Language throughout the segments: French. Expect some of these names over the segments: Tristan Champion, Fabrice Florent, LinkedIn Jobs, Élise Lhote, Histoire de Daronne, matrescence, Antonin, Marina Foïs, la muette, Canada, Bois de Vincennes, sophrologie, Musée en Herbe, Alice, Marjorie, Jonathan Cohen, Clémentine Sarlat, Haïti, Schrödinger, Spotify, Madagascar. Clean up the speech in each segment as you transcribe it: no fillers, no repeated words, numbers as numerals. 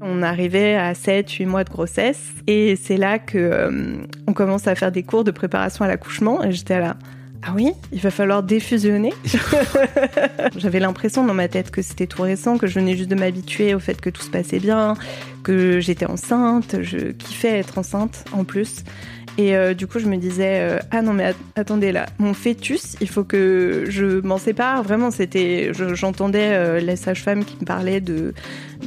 On arrivait à 7-8 mois de grossesse et c'est là que on commence à faire des cours de préparation à l'accouchement et j'étais là. Ah oui, il va falloir défusionner. J'avais l'impression dans ma tête que c'était tout récent, que je venais juste de m'habituer au fait que tout se passait bien, que j'étais enceinte, je kiffais être enceinte en plus. Et du coup, je me disais, ah non, mais attendez là, mon fœtus, il faut que je m'en sépare. Vraiment, c'était, j'entendais la sage-femme qui me parlait de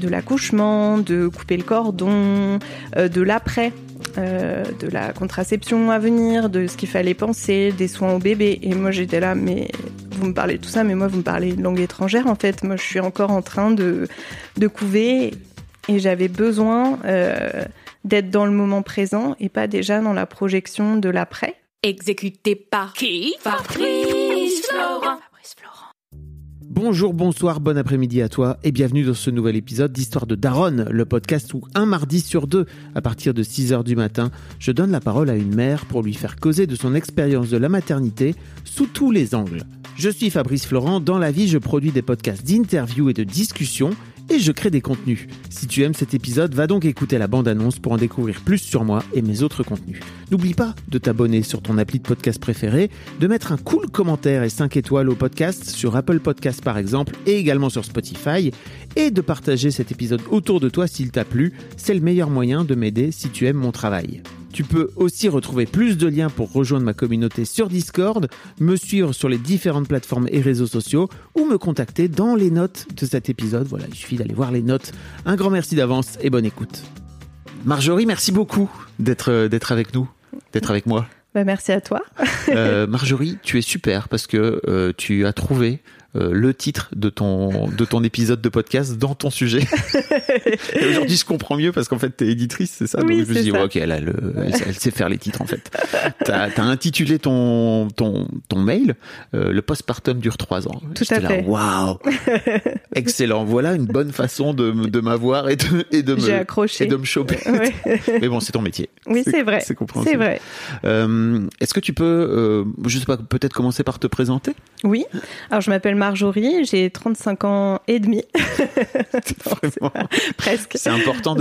l'accouchement, de couper le cordon, de l'après, de la contraception à venir, de ce qu'il fallait penser, des soins au bébé. Et moi, j'étais là, mais vous me parlez de tout ça, mais moi, vous me parlez de langue étrangère, en fait. Moi, je suis encore en train de couver et j'avais besoin... d'être dans le moment présent et pas déjà dans la projection de l'après. Exécuté par qui ? Fabrice Florent. Bonjour, bonsoir, bon après-midi à toi et bienvenue dans ce nouvel épisode d'Histoire de Daronne, le podcast où un mardi sur deux, à partir de 6h du matin, je donne la parole à une mère pour lui faire causer de son expérience de la maternité sous tous les angles. Je suis Fabrice Florent, dans la vie je produis des podcasts d'interviews et de discussions et je crée des contenus. Si tu aimes cet épisode, va donc écouter la bande-annonce pour en découvrir plus sur moi et mes autres contenus. N'oublie pas de t'abonner sur ton appli de podcast préféré, de mettre un cool commentaire et 5 étoiles au podcast sur Apple Podcasts par exemple et également sur Spotify et de partager cet épisode autour de toi s'il t'a plu. C'est le meilleur moyen de m'aider si tu aimes mon travail. Tu peux aussi retrouver plus de liens pour rejoindre ma communauté sur Discord, me suivre sur les différentes plateformes et réseaux sociaux ou me contacter dans les notes de cet épisode. Voilà, il suffit d'aller voir les notes. Un grand merci d'avance et bonne écoute. Marjorie, merci beaucoup d'être avec nous, d'être avec moi. Bah, merci à toi. Marjorie, tu es super parce que tu as trouvé le titre de ton épisode de podcast dans ton sujet. Et aujourd'hui, je comprends mieux parce qu'en fait, t'es éditrice, c'est ça? Oui, donc je me dis, ouais, ok, elle sait faire les titres en fait. T'as intitulé ton mail le postpartum dure 3 ans. Tout à fait. Là, waouh, excellent. Voilà une bonne façon de m'avoir et de me choper. Ouais. Mais bon, c'est ton métier. Oui, c'est vrai. C'est compréhensible. C'est vrai. Est-ce que tu peux, je sais pas, peut-être commencer par te présenter? Oui. Alors, je m'appelle Marjorie, j'ai 35 ans et demi. Vraiment... Presque. C'est important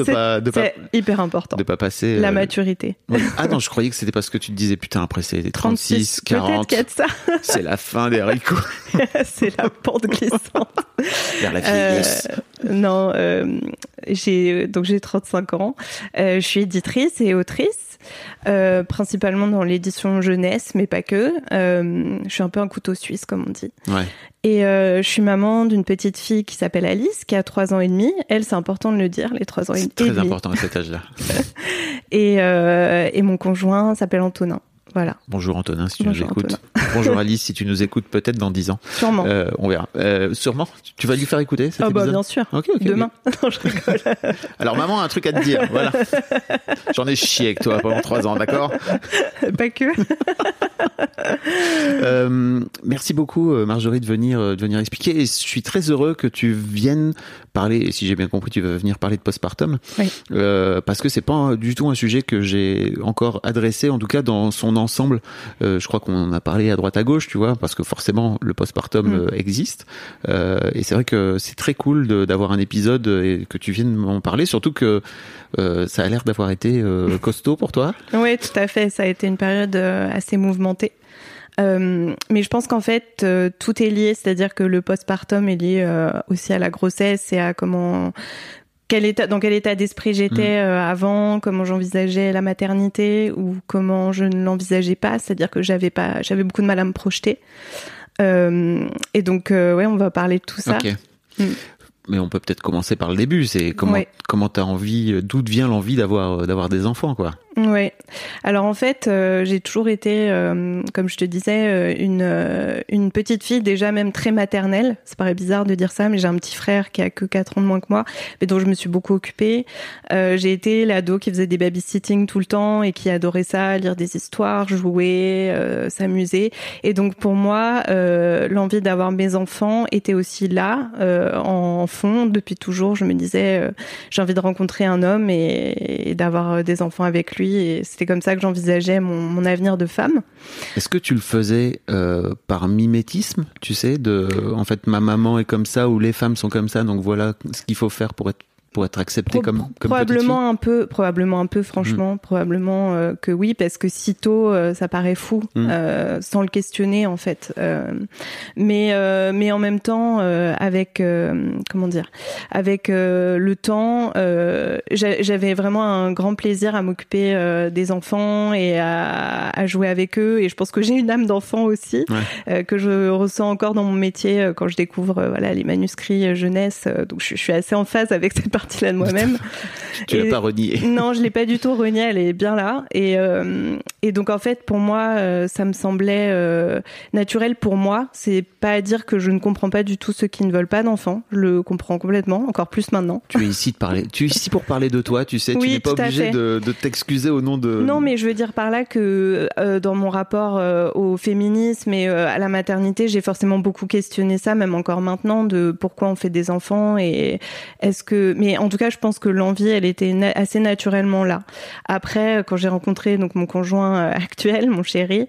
hyper important. De pas passer... La maturité. Oui. Ah non, je croyais que c'était parce que tu te disais, putain, après c'est 36, 40... Peut-être ça. C'est la fin des haricots. C'est la pente glissante. Vers la vieillesse. Non, j'ai 35 ans. Je suis éditrice et autrice, principalement dans l'édition jeunesse, mais pas que. Je suis un peu un couteau suisse, comme on dit. Ouais. Et je suis maman d'une petite fille qui s'appelle Alice, qui a 3 ans et demi. Elle, c'est important de le dire, les 3 ans et demi. C'est très important à cet âge-là. et mon conjoint s'appelle Antonin. Voilà. Bonjour Antonin, si tu nous écoutes. Antonin. Bonjour Alice, si tu nous écoutes peut-être dans 10 ans. Sûrement. On verra. Sûrement. Tu vas lui faire écouter cet épisode ? Bien sûr. Okay, demain. Non, je rigole. Alors maman a un truc à te dire. Voilà. J'en ai chié avec toi pendant 3 ans, d'accord ? Pas que. Merci beaucoup Marjorie de venir expliquer. Et je suis très heureux que tu viennes parler. Et si j'ai bien compris, tu vas venir parler de postpartum. Oui. Parce que c'est pas du tout un sujet que j'ai encore adressé, en tout cas dans son ensemble. Je crois qu'on en a parlé à droite à gauche, tu vois, parce que forcément le postpartum existe et c'est vrai que c'est très cool d'avoir un épisode et que tu viennes m'en parler, surtout que ça a l'air d'avoir été costaud pour toi. Oui, tout à fait, ça a été une période assez mouvementée. Mais je pense qu'en fait tout est lié, c'est-à-dire que le postpartum est lié aussi à la grossesse et à dans quel état d'esprit j'étais avant, comment j'envisageais la maternité ou comment je ne l'envisageais pas, c'est-à-dire que j'avais beaucoup de mal à me projeter. Et donc, ouais, on va parler de tout ça. Okay. Mais on peut peut-être commencer par le début, c'est comment t'as envie, d'où te vient l'envie d'avoir des enfants, quoi. Oui. Alors en fait, j'ai toujours été, comme je te disais, une petite fille déjà même très maternelle. Ça paraît bizarre de dire ça, mais j'ai un petit frère qui a que 4 ans de moins que moi, mais dont je me suis beaucoup occupée. J'ai été l'ado qui faisait des babysitting tout le temps et qui adorait ça, lire des histoires, jouer, s'amuser. Et donc pour moi, l'envie d'avoir mes enfants était aussi là, en fond. Depuis toujours, je me disais, j'ai envie de rencontrer un homme et d'avoir des enfants avec lui. Et c'était comme ça que j'envisageais mon avenir de femme. Est-ce que tu le faisais par mimétisme, tu sais, en fait ma maman est comme ça ou les femmes sont comme ça, donc voilà ce qu'il faut faire pour être acceptée comme probablement petite fille. Probablement un peu, franchement, probablement que oui, parce que sitôt, ça paraît fou, sans le questionner en fait. Mais en même temps, avec le temps, j'avais vraiment un grand plaisir à m'occuper des enfants et à jouer avec eux. Et je pense que j'ai une âme d'enfant aussi, que je ressens encore dans mon métier quand je découvre les manuscrits jeunesse. Donc je suis assez en phase avec cette partie-là de moi-même. Tu l'as pas renié. Non, je l'ai pas du tout renié, elle est bien là. Et donc en fait, pour moi, ça me semblait naturel pour moi. C'est pas à dire que je ne comprends pas du tout ceux qui ne veulent pas d'enfants. Je le comprends complètement, encore plus maintenant. Tu es ici pour parler de toi, tu sais. Oui, tu n'es pas obligée de t'excuser au nom de... Non, mais je veux dire par là que dans mon rapport au féminisme et à la maternité, j'ai forcément beaucoup questionné ça, même encore maintenant, de pourquoi on fait des enfants et est-ce que... Mais en tout cas, je pense que l'envie, elle était assez naturellement là. Après, quand j'ai rencontré donc mon conjoint actuel, mon chéri,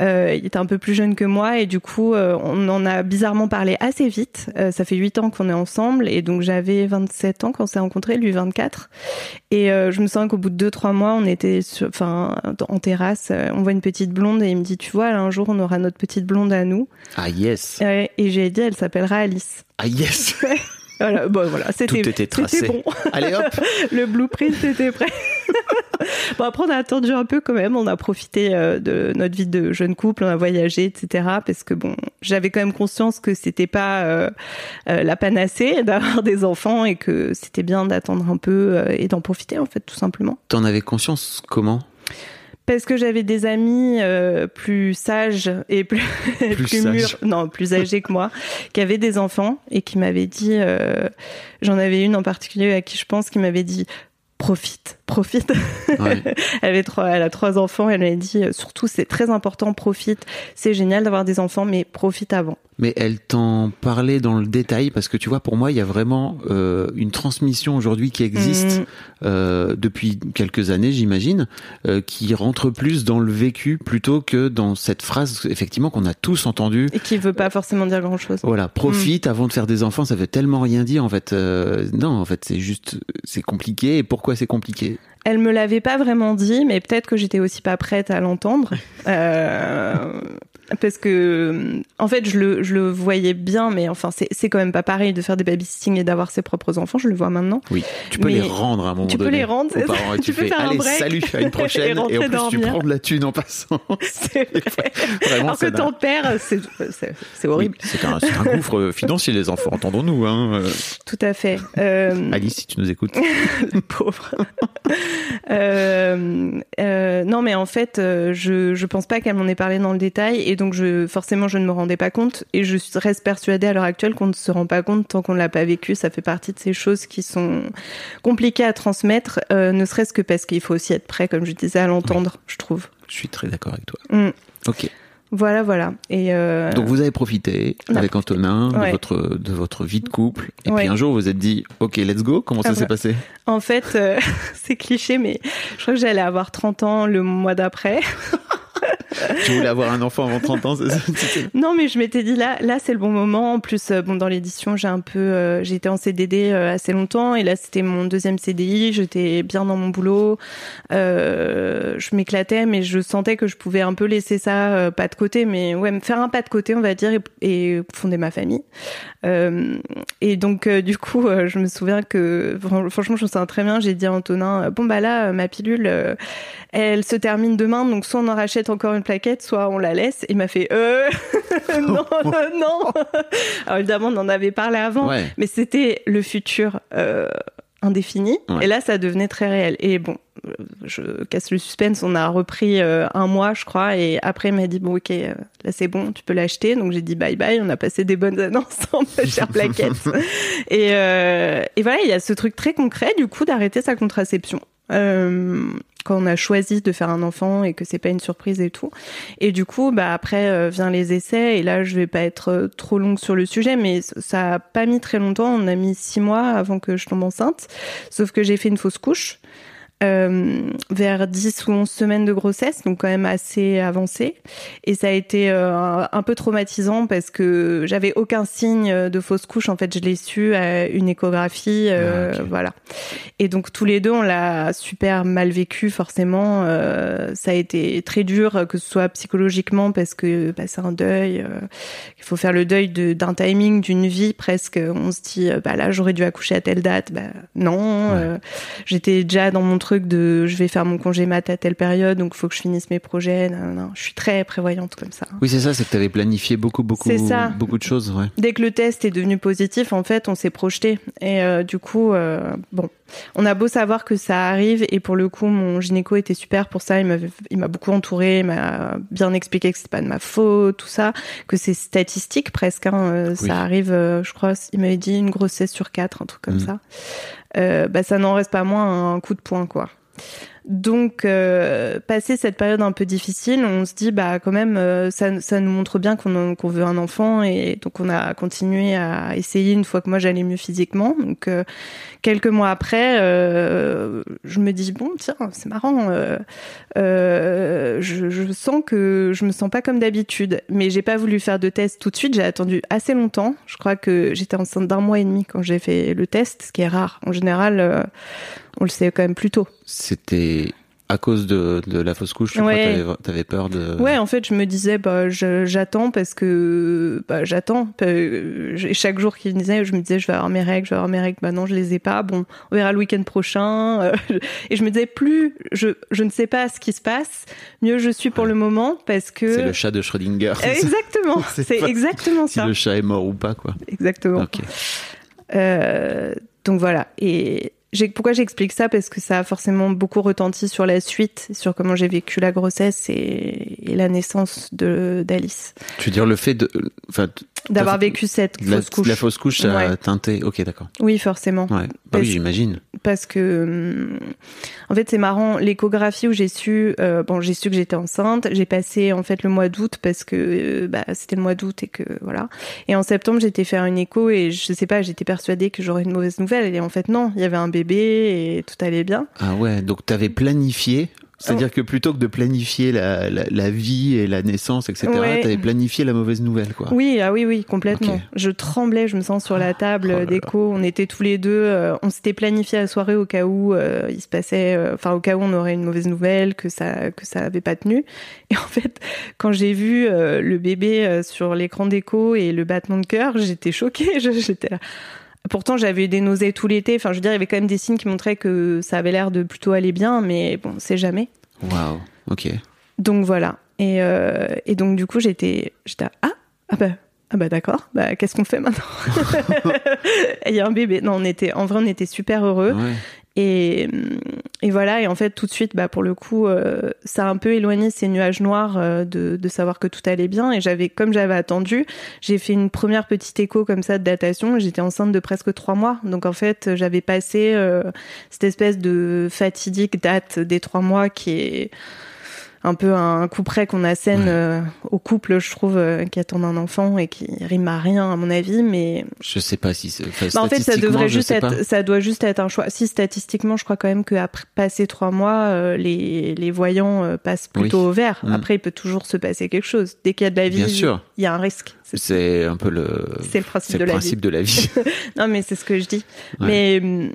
il était un peu plus jeune que moi et du coup, on en a bizarrement parlé assez vite. Ça fait 8 ans qu'on est ensemble et donc j'avais 27 ans quand on s'est rencontrés, lui 24. Et je me souviens qu'au bout de 2-3 mois, on était en terrasse, on voit une petite blonde et il me dit, tu vois, là, un jour, on aura notre petite blonde à nous. Ah yes. Et j'ai dit, elle s'appellera Alice. Ah yes. Voilà, c'était tracé. C'était bon. Allez hop. Le blueprint était prêt. Bon, après on a attendu un peu quand même, on a profité de notre vie de jeune couple, on a voyagé, etc. Parce que bon, j'avais quand même conscience que c'était pas la panacée d'avoir des enfants et que c'était bien d'attendre un peu et d'en profiter en fait tout simplement. T'en avais conscience comment ? Parce que j'avais des amis plus sages et plus mûrs, non, plus âgés que moi, qui avaient des enfants et qui m'avaient dit, j'en avais une en particulier à qui je pense, qui m'avait dit profite. Ouais. Elle a 3 enfants, elle m'a dit surtout c'est très important, profite, c'est génial d'avoir des enfants, mais profite avant. Mais elle t'en parlait dans le détail parce que tu vois, pour moi, il y a vraiment une transmission aujourd'hui qui existe depuis quelques années, j'imagine, qui rentre plus dans le vécu plutôt que dans cette phrase, effectivement, qu'on a tous entendue. Et qui veut pas forcément dire grand-chose. Voilà, profite avant de faire des enfants, ça veut tellement rien dire, en fait. Non, en fait, c'est compliqué. Et pourquoi c'est compliqué ? Elle me l'avait pas vraiment dit, mais peut-être que j'étais aussi pas prête à l'entendre. Parce que, en fait, je le voyais bien, mais enfin, c'est quand même pas pareil de faire des babysitting et d'avoir ses propres enfants. Je le vois maintenant. Oui, tu peux les rendre à un moment donné. Tu peux les rendre. Aux parents, tu peux faire un break. Salut, à une prochaine. Et en plus, dormir. Tu prends de la thune en passant. C'est vrai. Vraiment, alors que ton père, c'est horrible. Oui, c'est un gouffre financier, les enfants. Entendons-nous. Hein. Tout à fait. Alice, si tu nous écoutes. La pauvre. Non, mais en fait, je pense pas qu'elle m'en ait parlé dans le détail. Et donc, forcément, je ne me rendais pas compte et je reste persuadée à l'heure actuelle qu'on ne se rend pas compte tant qu'on ne l'a pas vécu. Ça fait partie de ces choses qui sont compliquées à transmettre, ne serait-ce que parce qu'il faut aussi être prêt, comme je disais, à l'entendre, je trouve. Je suis très d'accord avec toi. Ok. Voilà. Et donc, vous avez profité avec Antonin de votre vie de couple. Et puis, un jour, vous vous êtes dit, OK, let's go. Comment ça s'est passé ? En fait, c'est cliché, mais je crois que j'allais avoir 30 ans le mois d'après. Tu voulais avoir un enfant avant 30 ans, c'est ça ? Non, mais je m'étais dit là c'est le bon moment. En plus, dans l'édition, j'ai été en CDD assez longtemps et là c'était mon 2e CDI. J'étais bien dans mon boulot, je m'éclatais, mais je sentais que je pouvais un peu laisser ça pas de côté, mais me faire un pas de côté, on va dire, et fonder ma famille. Et donc du coup, je me souviens que franchement, je me sens très bien. J'ai dit à Antonin, bon bah là, ma pilule, elle se termine demain, donc soit on en rachète encore une plaquette, soit on la laisse. Il m'a fait non. Alors évidemment, on en avait parlé avant, mais c'était le futur indéfini. Ouais. Et là, ça devenait très réel. Et bon, je casse le suspense, on a repris un mois, je crois, et après, il m'a dit, bon, ok, là, c'est bon, tu peux l'acheter. Donc, j'ai dit bye bye, on a passé des bonnes années ensemble, chère plaquette. Et voilà, il y a ce truc très concret, du coup, d'arrêter sa contraception. Quand on a choisi de faire un enfant et que c'est pas une surprise et tout. Et du coup, bah après vient les essais et là je vais pas être trop longue sur le sujet, mais ça a pas mis très longtemps, on a mis 6 mois avant que je tombe enceinte, sauf que j'ai fait une fausse couche vers 10 ou 11 semaines de grossesse, donc quand même assez avancée, et ça a été un peu traumatisant parce que j'avais aucun signe de fausse couche, en fait je l'ai su à une échographie, okay. Voilà, et donc tous les deux on l'a super mal vécu forcément, ça a été très dur, que ce soit psychologiquement parce que bah, c'est un deuil, il faut faire le deuil d'un timing, d'une vie presque, on se dit bah là j'aurais dû accoucher à telle date, bah non, ouais. J'étais déjà dans mon truc de je vais faire mon congé mat à telle période, donc il faut que je finisse mes projets. Non, je suis très prévoyante comme ça. Oui, c'est ça, c'est que tu avais planifié beaucoup de choses. Ouais. Dès que le test est devenu positif, en fait, on s'est projeté. Et du coup, bon, on a beau savoir que ça arrive, et pour le coup, mon gynéco était super pour ça. Il m'a beaucoup entourée, il m'a bien expliqué que c'était pas de ma faute, tout ça, que c'est statistique presque. Oui. Ça arrive, je crois, il m'avait dit 1 grossesse sur 4, un truc comme ça. Bah ça n'en reste pas moins un coup de poing quoi. Donc passer cette période un peu difficile, on se dit bah quand même ça nous montre bien qu'on veut un enfant, et donc on a continué à essayer une fois que moi j'allais mieux physiquement. Donc quelques mois après, je me dis bon tiens c'est marrant, je sens que je me sens pas comme d'habitude, mais j'ai pas voulu faire de test tout de suite, j'ai attendu assez longtemps. Je crois que j'étais enceinte d'1 mois et demi quand j'ai fait le test, ce qui est rare. En général, on le sait quand même plus tôt. C'était à cause de la fausse couche, je ouais. crois que t'avais peur de... Ouais, en fait, je me disais, bah, j'attends parce que... Bah, j'attends. Chaque jour qu'il venait, je me disais, je vais avoir mes règles. Bah non, je les ai pas. Bon, on verra le week-end prochain. Et je me disais, plus je ne sais pas ce qui se passe, mieux je suis pour le moment, parce que... C'est le chat de Schrödinger. Exactement, c'est exactement ça. Si le chat est mort ou pas, quoi. Exactement. Okay. Donc voilà, et... Pourquoi j'explique ça ? Parce que ça a forcément beaucoup retenti sur la suite, sur comment j'ai vécu la grossesse et la naissance d'Alice. Tu veux dire le fait d'avoir vécu cette fausse couche. La fausse couche, ça a teinté. Ok, d'accord. Oui, forcément. Ouais. Bah oui, j'imagine. Parce que, en fait, c'est marrant. L'échographie où j'ai su que j'étais enceinte. J'ai passé en fait le mois d'août parce que c'était le mois d'août et que voilà. Et en septembre, j'étais faire une écho et je sais pas, j'étais persuadée que j'aurais une mauvaise nouvelle. Et en fait, non, il y avait un bébé et tout allait bien. Ah ouais, donc t'avais planifié. C'est-à-dire que plutôt que de planifier la vie et la naissance, etc., ouais. t'avais planifié la mauvaise nouvelle, quoi. Oui, oui, complètement. Okay. Je tremblais, je me sens sur la table d'écho. On était tous les deux, on s'était planifié la soirée au cas où il se passait, au cas où on aurait une mauvaise nouvelle, que ça avait pas tenu. Et en fait, quand j'ai vu le bébé sur l'écran d'écho et le battement de cœur, j'étais choquée. J'étais là. Pourtant, j'avais eu des nausées tout l'été. Enfin, je veux dire, il y avait quand même des signes qui montraient que ça avait l'air de plutôt aller bien, mais bon, c'est jamais. Waouh, ok. Donc voilà. Et donc, du coup, j'étais ah bah d'accord. Bah, qu'est-ce qu'on fait maintenant ? Il y a un bébé. Non, on était super heureux. Ouais. Et voilà, et en fait tout de suite, pour le coup, ça a un peu éloigné ces nuages noirs de savoir que tout allait bien. Et comme j'avais attendu, j'ai fait une première petite écho comme ça de datation. J'étais enceinte de presque 3 mois, donc en fait j'avais passé cette espèce de fatidique date des 3 mois qui est un peu un coup près qu'on assène au couple, je trouve, qui attendent un enfant et qui rime à rien, à mon avis, mais... Je sais pas si c'est... en fait, ça doit juste être un choix. Si, statistiquement, je crois quand même qu'après passer 3 mois, les voyants passent plutôt au vert. Mmh. Après, il peut toujours se passer quelque chose. Dès qu'il y a de la vie, il y a un risque. C'est un peu le principe de la vie. Non, mais c'est ce que je dis. Ouais.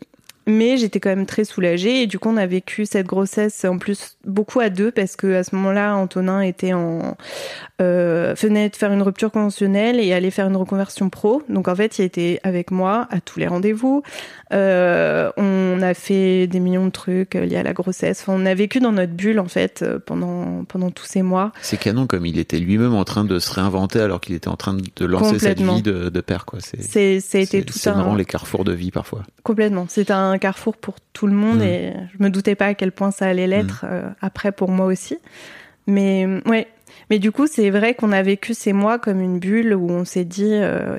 Mais j'étais quand même très soulagée, et du coup on a vécu cette grossesse en plus beaucoup à deux, parce que à ce moment-là Antonin était venait de faire une rupture conventionnelle et allait faire une reconversion pro, donc en fait il était avec moi à tous les rendez-vous, on a fait des millions de trucs liés à la grossesse, on a vécu dans notre bulle en fait pendant tous ces mois. C'est canon comme il était lui-même en train de se réinventer alors qu'il était en train de lancer cette vie de père, quoi. Ça a été tout un... C'est marrant les carrefours de vie parfois. Complètement, c'est un un carrefour pour tout le monde et je me doutais pas à quel point ça allait l'être après pour moi aussi. Mais ouais. Mais du coup, c'est vrai qu'on a vécu ces mois comme une bulle où on s'est dit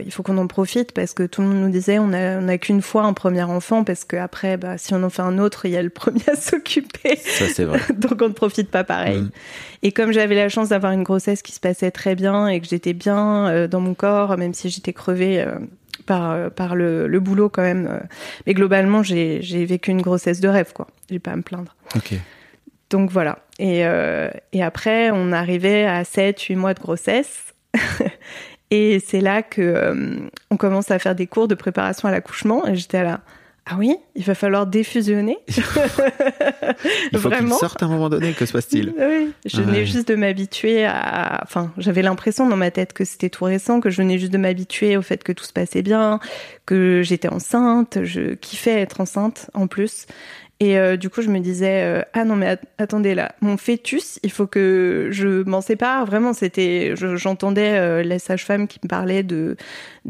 il faut qu'on en profite parce que tout le monde nous disait on a qu'une fois un premier enfant parce que après bah si on en fait un autre, il y a le premier à s'occuper. Ça c'est vrai. Donc on ne profite pas pareil. Et comme j'avais la chance d'avoir une grossesse qui se passait très bien et que j'étais bien dans mon corps même si j'étais crevée par le boulot quand même, mais globalement j'ai vécu une grossesse de rêve quoi. J'ai pas à me plaindre. OK. Donc voilà. Et après, on arrivait à 7-8 mois de grossesse. Et c'est là qu'on commence à faire des cours de préparation à l'accouchement. Et j'étais là, ah oui, il va falloir défusionner. Il faut qu'il sorte à un moment donné, que se passe-t-il? Oui, je venais juste de m'habituer à... Enfin, j'avais l'impression dans ma tête que c'était tout récent, que je venais juste de m'habituer au fait que tout se passait bien, que j'étais enceinte, je kiffais être enceinte en plus. Et du coup, je me disais ah non mais attendez là, mon fœtus, il faut que je m'en sépare. Vraiment, c'était, j'entendais les sages-femmes qui me parlaient de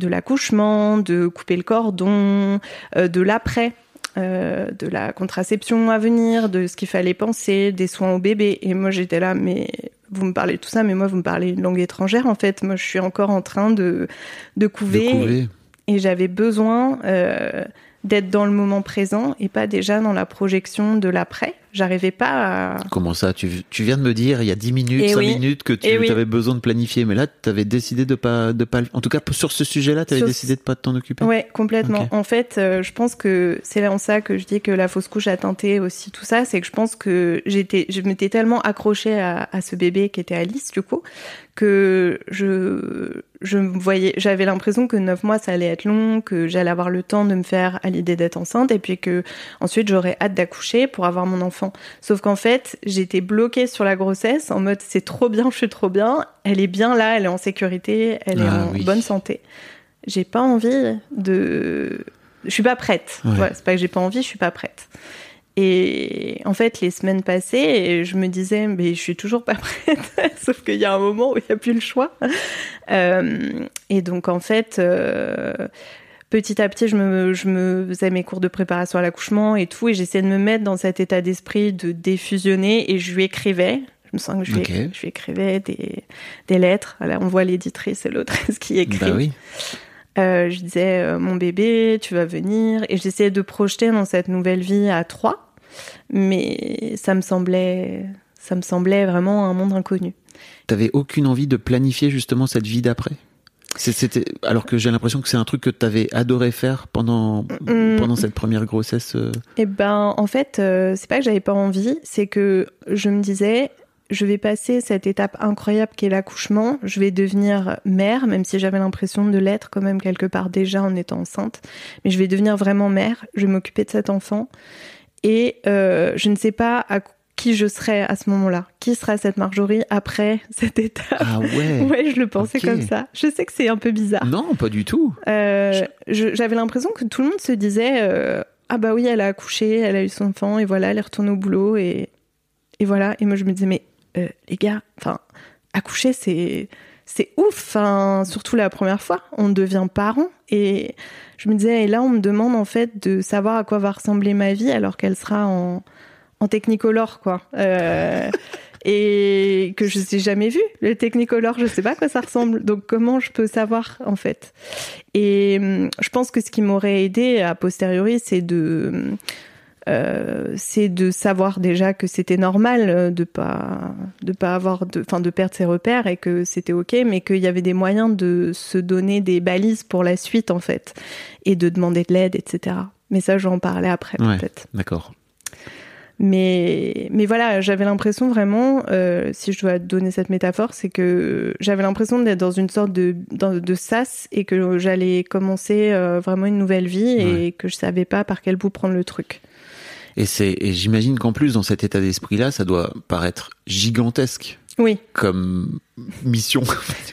l'accouchement, de couper le cordon, de l'après, de la contraception à venir, de ce qu'il fallait penser, des soins au bébé. Et moi, j'étais là, mais vous me parlez de tout ça, mais moi, vous me parlez une langue étrangère en fait. Moi, je suis encore en train de couver. Et j'avais besoin d'être dans le moment présent et pas déjà dans la projection de l'après. J'arrivais pas à... Comment ça? Tu viens de me dire, il y a 10 minutes, et 5 minutes que tu avais besoin de planifier, mais là, tu avais décidé de pas... En tout cas, sur ce sujet-là, tu avais décidé de pas t'en occuper? Oui, complètement. Okay. En fait, je pense que c'est là en ça que je dis que la fausse couche a teinté aussi tout ça, c'est que je pense que je m'étais tellement accrochée à ce bébé qui était Alice, du coup, que j'avais l'impression que 9 mois ça allait être long, que j'allais avoir le temps de me faire à l'idée d'être enceinte et puis que ensuite j'aurais hâte d'accoucher pour avoir mon enfant. Sauf qu'en fait, j'étais bloquée sur la grossesse en mode c'est trop bien, je suis trop bien, elle est bien là, elle est en sécurité, elle est en bonne santé. J'ai pas envie de... Je suis pas prête. Ouais. Ouais, c'est pas que j'ai pas envie, je suis pas prête. Et en fait, les semaines passées, je me disais, mais je suis toujours pas prête. Sauf qu'il y a un moment où il n'y a plus le choix. Et donc, en fait, petit à petit, je me faisais mes cours de préparation à l'accouchement et tout. Et j'essayais de me mettre dans cet état d'esprit de défusionner. Et je lui écrivais. Je me sens que je lui écrivais des lettres. Là, on voit l'éditrice et l'autrice qui écrit. Bah oui. Je disais, mon bébé, tu vas venir. Et j'essayais de projeter dans cette nouvelle vie à 3, mais ça me semblait vraiment un monde inconnu. T'avais aucune envie de planifier justement cette vie d'après? C'était, alors que j'ai l'impression que c'est un truc que t'avais adoré faire pendant cette première grossesse. Eh ben, en fait, c'est pas que j'avais pas envie, c'est que je me disais... Je vais passer cette étape incroyable qu'est l'accouchement. Je vais devenir mère, même si j'avais l'impression de l'être quand même quelque part déjà en étant enceinte. Mais je vais devenir vraiment mère. Je vais m'occuper de cet enfant. Et je ne sais pas à qui je serai à ce moment-là. Qui sera cette Marjorie après cette étape? Ah ouais? Ouais, je le pensais comme ça. Je sais que c'est un peu bizarre. Non, pas du tout. J'avais l'impression que tout le monde se disait ah bah oui, elle a accouché, elle a eu son enfant, et voilà, elle est retournée au boulot. Et voilà. Et moi, je me disais, mais... les gars, enfin, accoucher, c'est ouf, hein, surtout la première fois, on devient parent. Et je me disais, et là, on me demande en fait de savoir à quoi va ressembler ma vie alors qu'elle sera en technicolor, quoi. Et que je n'ai jamais vu le technicolor, je ne sais pas à quoi ça ressemble. Donc, comment je peux savoir, en fait? Et je pense que ce qui m'aurait aidé a posteriori, c'est de savoir déjà que c'était normal de perdre ses repères et que c'était ok, mais qu'il y avait des moyens de se donner des balises pour la suite en fait, et de demander de l'aide, etc. Mais ça, j'en parlais après peut-être. D'accord. Mais voilà, j'avais l'impression vraiment, si je dois donner cette métaphore, c'est que j'avais l'impression d'être dans une sorte de sas et que j'allais commencer vraiment une nouvelle vie et que je savais pas par quel bout prendre le truc. Et j'imagine qu'en plus, dans cet état d'esprit-là, ça doit paraître gigantesque. Oui. Comme mission.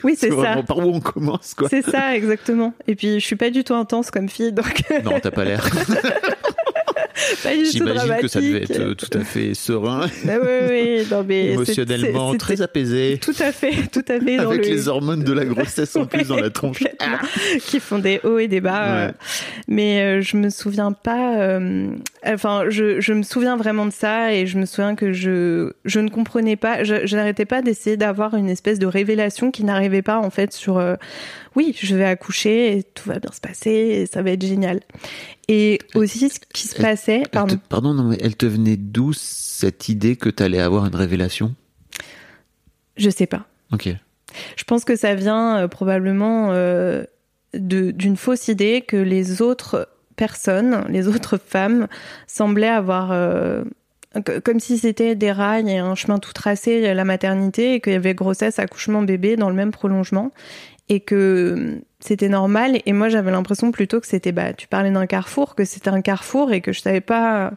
Oui, c'est ça. Par où on commence, quoi. C'est ça, exactement. Et puis, je suis pas du tout intense comme fille, donc. Non, t'as pas l'air. J'imagine que ça devait être tout à fait serein. Ben oui, non, mais émotionnellement c'est très apaisé. Tout à fait. Avec les hormones de la grossesse en plus dans la tronche. Qui font des hauts et des bas. Ouais. Mais je me souviens pas. Enfin, je me souviens vraiment de ça et je me souviens que je ne comprenais pas. Je n'arrêtais pas d'essayer d'avoir une espèce de révélation qui n'arrivait pas en fait sur. Oui, je vais accoucher, et tout va bien se passer, et ça va être génial. Et aussi, ce qui se passait... Pardon, mais elle te venait d'où cette idée que tu allais avoir une révélation ? Je sais pas. Ok. Je pense que ça vient probablement d'une fausse idée que les autres personnes, les autres femmes, semblaient avoir... Comme si c'était des rails et un chemin tout tracé à la maternité, et qu'il y avait grossesse, accouchement, bébé dans le même prolongement. Et que c'était normal, et moi j'avais l'impression plutôt que c'était, tu parlais d'un carrefour, que c'était un carrefour et que je savais pas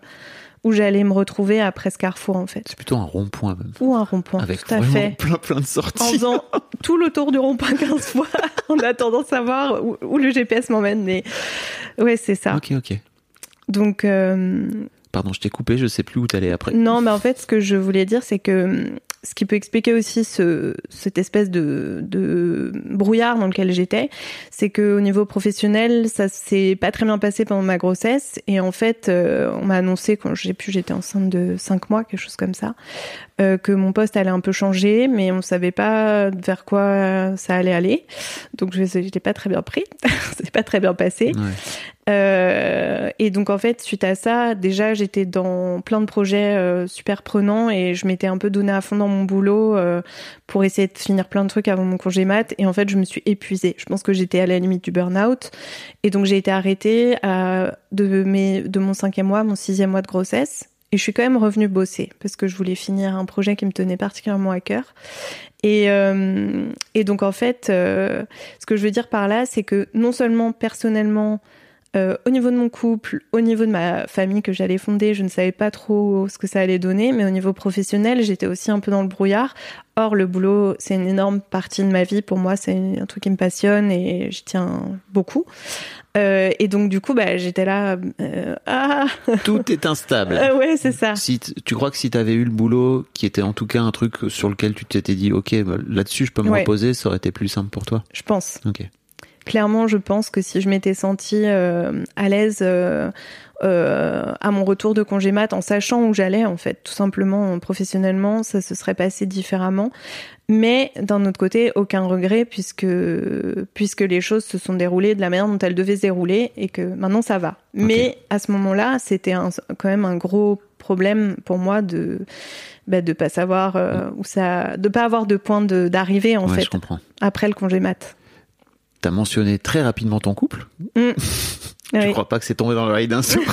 où j'allais me retrouver après ce carrefour en fait. C'est plutôt un rond-point même. Ou un rond-point, avec tout à fait. Avec vraiment plein de sorties. En faisant tout le tour du rond-point 15 fois, en attendant de savoir où le GPS m'emmène, mais ouais c'est ça. Ok. Donc... Pardon, je t'ai coupé, je sais plus où t'allais après. Non, mais en fait ce que je voulais dire c'est que... Ce qui peut expliquer aussi cette espèce de brouillard dans lequel j'étais, c'est qu'au niveau professionnel, ça s'est pas très bien passé pendant ma grossesse. Et en fait, on m'a annoncé, quand j'étais enceinte de 5 mois, quelque chose comme ça, que mon poste allait un peu changer, mais on savait pas vers quoi ça allait aller. Donc, j'étais pas très bien pris. C'est pas très bien passé. Ouais. Et donc en fait suite à ça déjà j'étais dans plein de projets super prenants et je m'étais un peu donnée à fond dans mon boulot pour essayer de finir plein de trucs avant mon congé mat et en fait je me suis épuisée, je pense que j'étais à la limite du burn-out et donc j'ai été arrêtée de mon 5e mois, mon 6e mois de grossesse et je suis quand même revenue bosser parce que je voulais finir un projet qui me tenait particulièrement à cœur. Et donc en fait ce que je veux dire par là c'est que non seulement personnellement au niveau de mon couple, au niveau de ma famille que j'allais fonder, je ne savais pas trop ce que ça allait donner, mais au niveau professionnel, j'étais aussi un peu dans le brouillard. Or, le boulot, c'est une énorme partie de ma vie. Pour moi, c'est un truc qui me passionne et j'y tiens beaucoup. Et donc, du coup, j'étais là... Tout est instable. Ouais, c'est ça. Si tu crois que si t'avais eu le boulot, qui était en tout cas un truc sur lequel tu t'étais dit « Ok, là-dessus, je peux me reposer », ça aurait été plus simple pour toi ? Je pense. Ok. Clairement, je pense que si je m'étais sentie à l'aise à mon retour de congé mat, en sachant où j'allais, en fait, tout simplement, professionnellement, ça se serait passé différemment. Mais d'un autre côté, aucun regret, puisque les choses se sont déroulées de la manière dont elles devaient se dérouler et que maintenant, ça va. Okay. Mais à ce moment-là, c'était quand même un gros problème pour moi de pas savoir où ça... de pas avoir de point d'arrivée, en fait, je comprends. Après le congé mat. T'as mentionné très rapidement ton couple. Mmh. Tu crois pas que c'est tombé dans l'oreille d'un sourd ?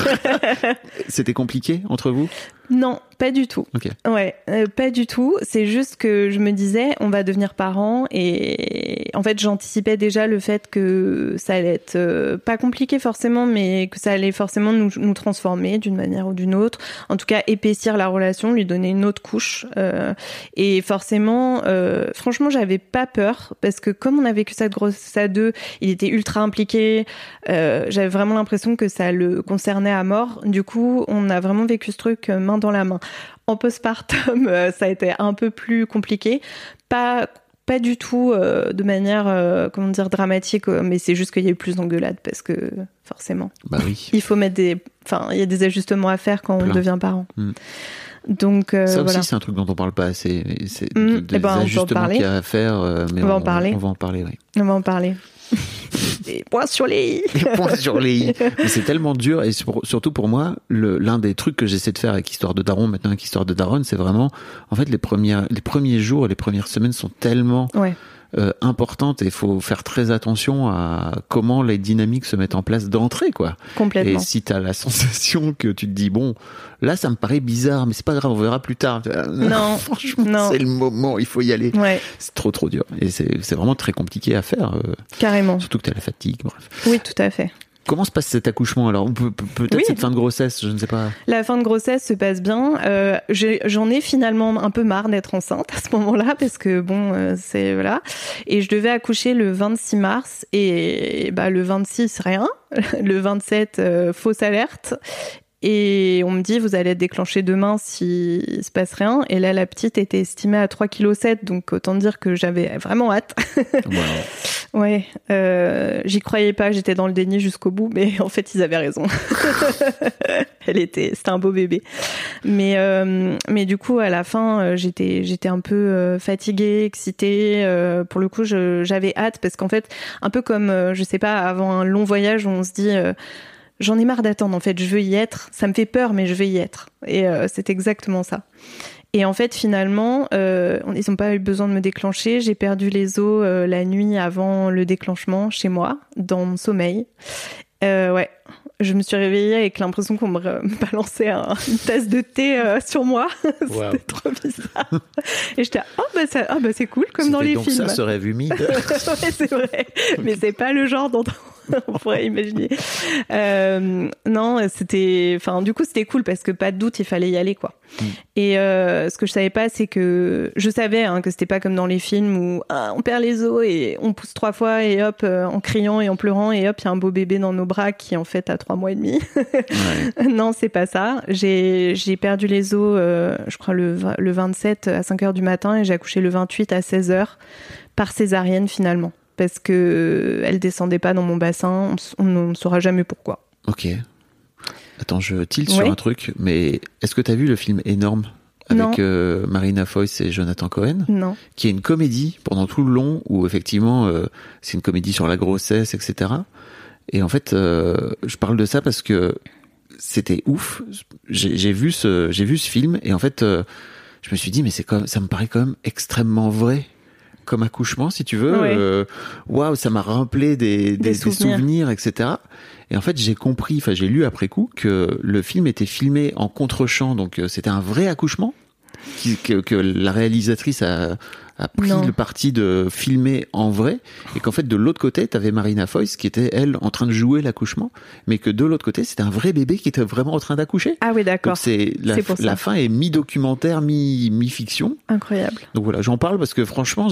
C'était compliqué entre vous ? Non, pas du tout. Okay. Ouais, pas du tout. C'est juste que je me disais, on va devenir parents et en fait, j'anticipais déjà le fait que ça allait être pas compliqué forcément, mais que ça allait forcément nous transformer d'une manière ou d'une autre. En tout cas, épaissir la relation, lui donner une autre couche. Et forcément, franchement, j'avais pas peur parce que comme on a vécu cette grossesse à deux, il était ultra impliqué. J'avais vraiment l'impression que ça le concernait à mort. Du coup, on a vraiment vécu ce truc main dans la main. En postpartum, ça a été un peu plus compliqué. Pas du tout de manière, dramatique, mais c'est juste qu'il y a eu plus d'engueulades parce que, forcément, il faut mettre il y a des ajustements à faire quand on devient parent. Mmh. Donc, ça aussi, c'est un truc dont on parle pas assez. C'est des ajustements qu'il y a à faire, mais on va en parler. On va en parler, oui. On va en parler. Des points sur les i. Mais c'est tellement dur et surtout pour moi, l'un des trucs que j'essaie de faire avec Histoire de Daron maintenant, avec Histoire de Daronne, c'est vraiment, en fait, les premiers jours et les premières semaines sont tellement importantes et il faut faire très attention à comment les dynamiques se mettent en place d'entrée, quoi. Complètement. Et si t'as la sensation que tu te dis, là, ça me paraît bizarre, mais c'est pas grave, on verra plus tard. Non. Franchement, c'est le moment, il faut y aller. Ouais. C'est trop dur. Et c'est vraiment très compliqué à faire. Carrément. Surtout que t'as la fatigue, bref. Oui, tout à fait. Comment se passe cet accouchement alors ? Peut-être cette fin de grossesse, je ne sais pas. La fin de grossesse se passe bien. J'en ai finalement un peu marre d'être enceinte à ce moment-là parce que c'est voilà. Et je devais accoucher le 26 mars et le 26 rien, le 27 fausse alerte. Et on me dit, vous allez être déclenché demain s'il se passe rien. Et là, la petite était estimée à 3,7 kg. Donc, autant dire que j'avais vraiment hâte. Wow. Ouais. J'y croyais pas. J'étais dans le déni jusqu'au bout. Mais en fait, ils avaient raison. C'était un beau bébé. Mais du coup, à la fin, j'étais un peu fatiguée, excitée. Pour le coup, j'avais hâte. Parce qu'en fait, un peu comme, je sais pas, avant un long voyage, on se dit... J'en ai marre d'attendre, en fait, je veux y être. Ça me fait peur, mais je veux y être. Et c'est exactement ça. Et en fait, finalement, ils n'ont pas eu besoin de me déclencher. J'ai perdu les os la nuit avant le déclenchement chez moi, dans mon sommeil. Ouais, je me suis réveillée avec l'impression qu'on me balançait une tasse de thé sur moi. C'était wow. Trop bizarre. Et j'étais, oh, bah, c'est cool, comme dans les films. C'était donc ça, ce rêve humide. Ouais, c'est vrai. Mais c'est pas le genre dont on pourrait imaginer. Non, c'était... Enfin, du coup, c'était cool parce que pas de doute, il fallait y aller, quoi. Et ce que je savais pas, c'est que... Je savais que c'était pas comme dans les films où on perd les os et on pousse 3 fois et hop, en criant et en pleurant et hop, il y a un beau bébé dans nos bras qui, en fait, a 3 mois et demi. Ouais. Non, c'est pas ça. J'ai perdu les os, je crois, le 27 à 5h du matin et j'ai accouché le 28 à 16h par césarienne, finalement. Parce qu'elle descendait pas dans mon bassin, on ne saura jamais pourquoi. Ok. Attends, je tilte sur un truc, mais est-ce que tu as vu le film Énorme avec Marina Foïs et Jonathan Cohen? Non. Qui est une comédie pendant tout le long où effectivement c'est une comédie sur la grossesse, etc. Et en fait, je parle de ça parce que c'était ouf. J'ai vu ce film et en fait, je me suis dit, mais ça me paraît quand même extrêmement vrai. Comme accouchement, si tu veux. Waouh, ça m'a rappelé des souvenirs, etc. Et en fait, j'ai lu après coup que le film était filmé en contre-champ, donc c'était un vrai accouchement que la réalisatrice a pris le parti de filmer en vrai, et qu'en fait de l'autre côté t'avais Marina Foïs qui était elle en train de jouer l'accouchement, mais que de l'autre côté c'était un vrai bébé qui était vraiment en train d'accoucher. Ah oui, d'accord. Donc la fin est mi-documentaire, mi-fiction. Incroyable. Donc voilà, j'en parle parce que franchement,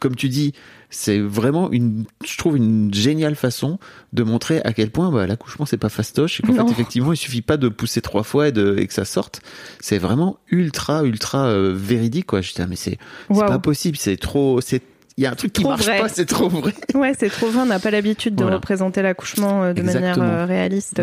comme tu dis, c'est vraiment je trouve une géniale façon de montrer à quel point l'accouchement c'est pas fastoche et qu'en fait effectivement il suffit pas de pousser 3 fois et que ça sorte. C'est vraiment ultra ultra véridique, quoi. J'étais mais c'est pas possible, c'est trop, il y a un truc qui marche pas, c'est trop vrai. Ouais, c'est trop vrai, on n'a pas l'habitude de représenter l'accouchement de manière réaliste.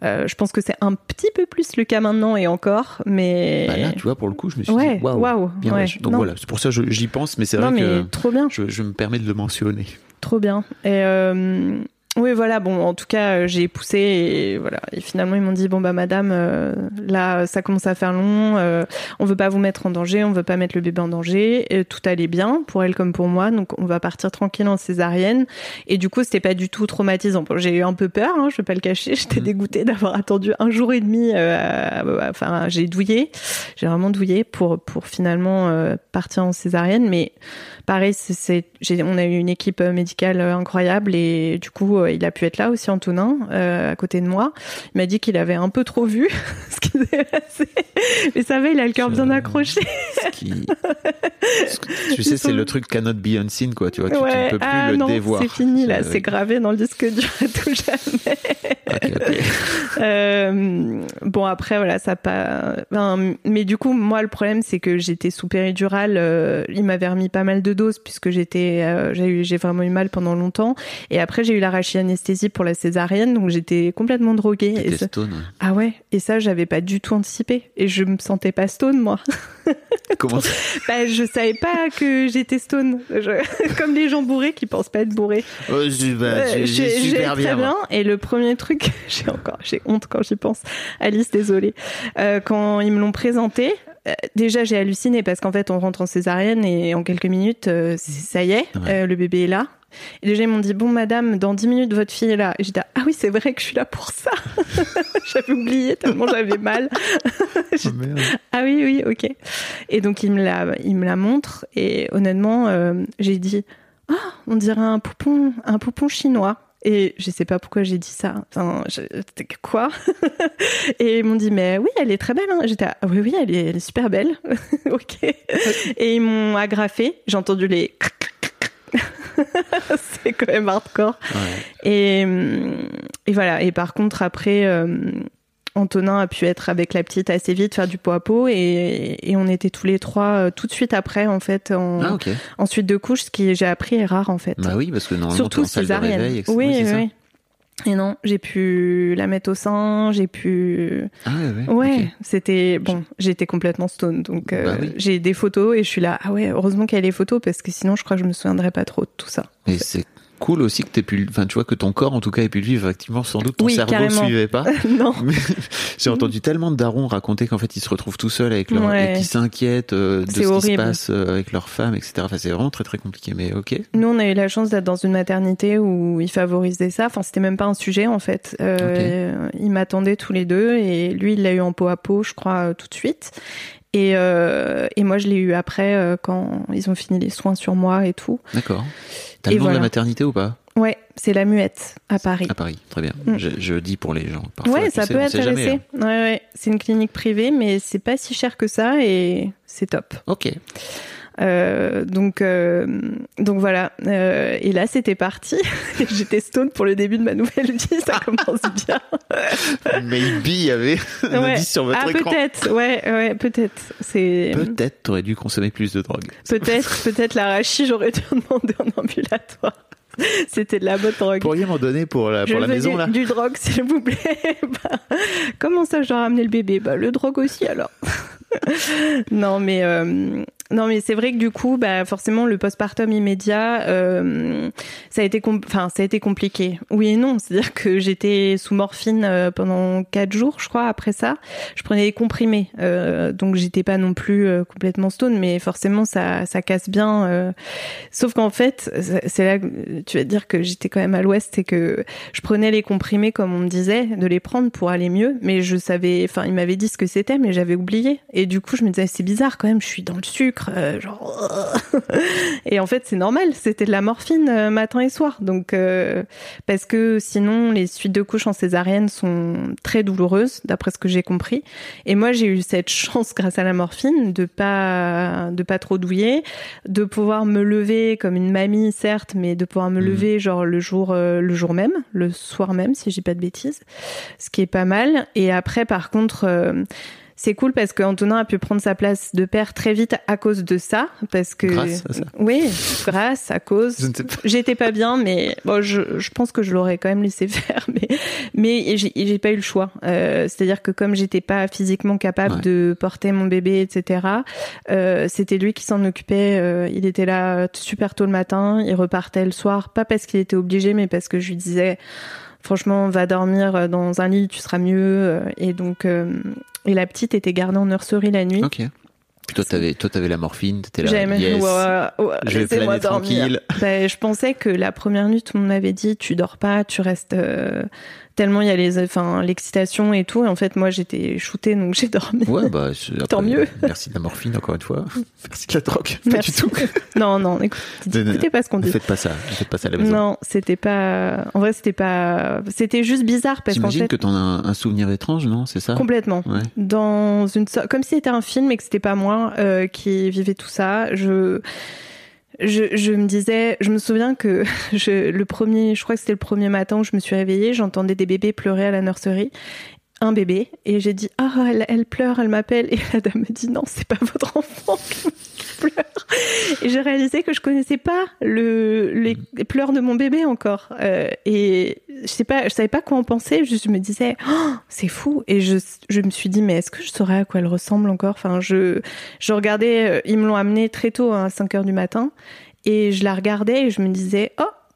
Je pense que c'est un petit peu plus le cas maintenant et encore, mais... Bah là, tu vois, pour le coup, je me suis dit, waouh, bien riche. Donc voilà, c'est pour ça que j'y pense, mais c'est vrai que trop bien. Je me permets de le mentionner. Trop bien. Et oui, voilà, bon, en tout cas, j'ai poussé et voilà. Et finalement, ils m'ont dit, bon, bah, madame, là, ça commence à faire long, on veut pas vous mettre en danger, on veut pas mettre le bébé en danger, et tout allait bien, pour elle comme pour moi, donc on va partir tranquille en césarienne. Et du coup, c'était pas du tout traumatisant. J'ai eu un peu peur, je vais pas le cacher, j'étais dégoûtée d'avoir attendu 1 jour et demi, enfin, j'ai vraiment douillé pour finalement partir en césarienne, mais pareil, on a eu une équipe médicale incroyable et du coup, il a pu être là aussi, Antonin, à côté de moi. Il m'a dit qu'il avait un peu trop vu ce qui s'est passé. Mais ça va, il a le cœur bien accroché. Tu sais, c'est le truc cannot be unseen, quoi. Tu vois, tu ne peux plus le dévoir. C'est fini, là. C'est gravé dans le disque dur à tout jamais. Okay. Bon, après, voilà, ça pas... Enfin, mais du coup, moi, le problème, c'est que j'étais sous péridurale. Il m'avait remis pas mal de doses puisque j'ai vraiment eu mal pendant longtemps. Et après, j'ai eu la anesthésie pour la césarienne, donc j'étais complètement droguée. T'étais stone. Ah ouais, et ça j'avais pas du tout anticipé et je me sentais pas stone, moi. Comment ça? Bah je savais pas que j'étais stone. Comme les gens bourrés qui pensent pas être bourrés. Oh, j'ai super bien. Très bien. Et le premier truc, j'ai honte quand j'y pense. Alice, désolée. Quand ils me l'ont présenté, déjà j'ai halluciné parce qu'en fait on rentre en césarienne et en quelques minutes ça y est, le bébé est là. Et déjà, ils m'ont dit, bon, madame, dans 10 minutes, votre fille est là. Et j'ai dit, ah oui, c'est vrai que je suis là pour ça. J'avais oublié tellement j'avais mal. Ah oui, ok. Et donc, il me la montre. Et honnêtement, j'ai dit, ah, on dirait un poupon chinois. Et je sais pas pourquoi j'ai dit ça. Enfin, quoi? Et ils m'ont dit, mais oui, elle est très belle. Hein. J'étais, ah oui, elle est super belle. Ok. Et ils m'ont agrafée. J'ai entendu les... C'est quand même hardcore. Ouais. Et voilà. Et par contre, après, Antonin a pu être avec la petite assez vite, faire du pot à pot, et on était tous les trois tout de suite après, en fait, en suite de couche, ce qui, j'ai appris, est rare, en fait. Bah oui, parce que normalement, surtout si ça réveille, etc. Oui, c'est oui. Ça. Et non, j'ai pu la mettre au sein, j'ai pu... Ah ouais, ouais, okay. C'était... Bon, j'étais complètement stone, donc bah oui. J'ai des photos et je suis là, ah ouais, heureusement qu'il y a les photos, parce que sinon je crois que je me souviendrais pas trop de tout ça. Et c'est cool aussi que t'aies pu... Enfin, tu vois, que ton corps, en tout cas, ait pu le vivre. Effectivement, sans doute, ton cerveau ne suivait pas. Non. Mais j'ai entendu tellement de darons raconter qu'en fait, ils se retrouvent tout seuls avec leur... Ouais. Et qu'ils s'inquiètent de ce horrible qui se passe avec leur femme, etc. Enfin, c'est vraiment très, très compliqué, mais ok. Nous, on a eu la chance d'être dans une maternité où ils favorisaient ça. Enfin, c'était même pas un sujet, en fait. Okay. Ils m'attendaient tous les deux et lui, il l'a eu en peau à peau, je crois, tout de suite. Et moi, je l'ai eu après, quand ils ont fini les soins sur moi et tout. D'accord. T'as le nom de la maternité ou pas ? Ouais, c'est la Muette, à Paris. À Paris, très bien. Mm. Je dis pour les gens. Parfois, ouais, ça peut intéresser. Jamais, ouais, ouais. C'est une clinique privée, mais c'est pas si cher que ça et c'est top. Ok. Donc voilà. Et là, c'était parti. J'étais stone pour le début de ma nouvelle vie. Ça commence bien. Maybe il y avait un indice sur votre écran. Peut-être. Ouais, ouais, peut-être. C'est... Peut-être t'aurais dû consommer plus de drogue. Peut-être, peut-être l'arachide, j'aurais dû en demander en ambulatoire. C'était de la bonne drogue. Pourriez m'en donner pour la maison, là ? Du drogue, s'il vous plaît. Bah, comment ça, je dois ramener le bébé ? Bah, le drogue aussi, alors. Non mais c'est vrai que du coup, bah forcément le postpartum immédiat, ça a été compliqué. Oui et non, c'est-à-dire que j'étais sous morphine pendant 4 jours, je crois. Après ça, je prenais des comprimés, donc j'étais pas non plus complètement stone, mais forcément ça casse bien. Sauf qu'en fait, c'est là que tu vas te dire que j'étais quand même à l'ouest, c'est que je prenais les comprimés comme on me disait de les prendre pour aller mieux, mais je savais, enfin ils m'avaient dit ce que c'était, mais j'avais oublié. Et du coup, je me disais c'est bizarre quand même, je suis dans le sucre. Et en fait c'est normal, c'était de la morphine matin et soir, donc parce que sinon les suites de couches en césarienne sont très douloureuses d'après ce que j'ai compris, et moi j'ai eu cette chance grâce à la morphine de pas trop douiller, de pouvoir me lever comme une mamie certes, mais de pouvoir me lever genre le jour même, le soir même si j'ai pas de bêtises, ce qui est pas mal. Et après par contre c'est cool parce que Antonin a pu prendre sa place de père très vite à cause de ça, parce que grâce à ça. Oui, grâce à cause. Je ne sais pas. J'étais pas bien, mais bon, je pense que je l'aurais quand même laissé faire, mais j'ai pas eu le choix. C'est-à-dire que comme j'étais pas physiquement capable de porter mon bébé, etc. C'était lui qui s'en occupait. Il était là super tôt le matin, il repartait le soir, pas parce qu'il était obligé, mais parce que je lui disais franchement, va dormir dans un lit, tu seras mieux. Et donc. Et la petite était gardée en nurserie la nuit. Ok. Puis toi t'avais la morphine, t'étais là. J'aime. Yes. Ouais, je vais planer tranquille. Ben, je pensais que la première nuit, tout le monde m'avait dit, tu dors pas, tu restes. Tellement il y a l'excitation et tout. Et en fait, moi, j'étais shootée, donc j'ai dormi. Ouais, bah, tant mieux. Merci de la morphine, encore une fois. Merci de la drogue. Merci. Pas du tout. Non, écoutez pas ce qu'on dit. Ne faites pas ça à la maison. Non, c'était pas... En vrai, c'était pas... C'était juste bizarre. Parce j'imagine qu'en fait, que t'en as un souvenir étrange, non ? C'est ça ? Complètement. Ouais. Dans une... Comme si c'était un film et que c'était pas moi qui vivais tout ça. Je me disais, je me souviens que je crois que c'était le premier matin où je me suis réveillée, j'entendais des bébés pleurer à la nurserie, un bébé, et j'ai dit elle pleure, elle m'appelle, et la dame me dit non, c'est pas votre enfant qui pleure. Et j'ai réalisé que je connaissais pas les pleurs de mon bébé encore, et je savais pas quoi en penser, je me disais c'est fou, et je me suis dit mais est-ce que je saurais à quoi elle ressemble encore, enfin je regardais, ils me l'ont amenée très tôt à 5h du matin, et je la regardais et je me disais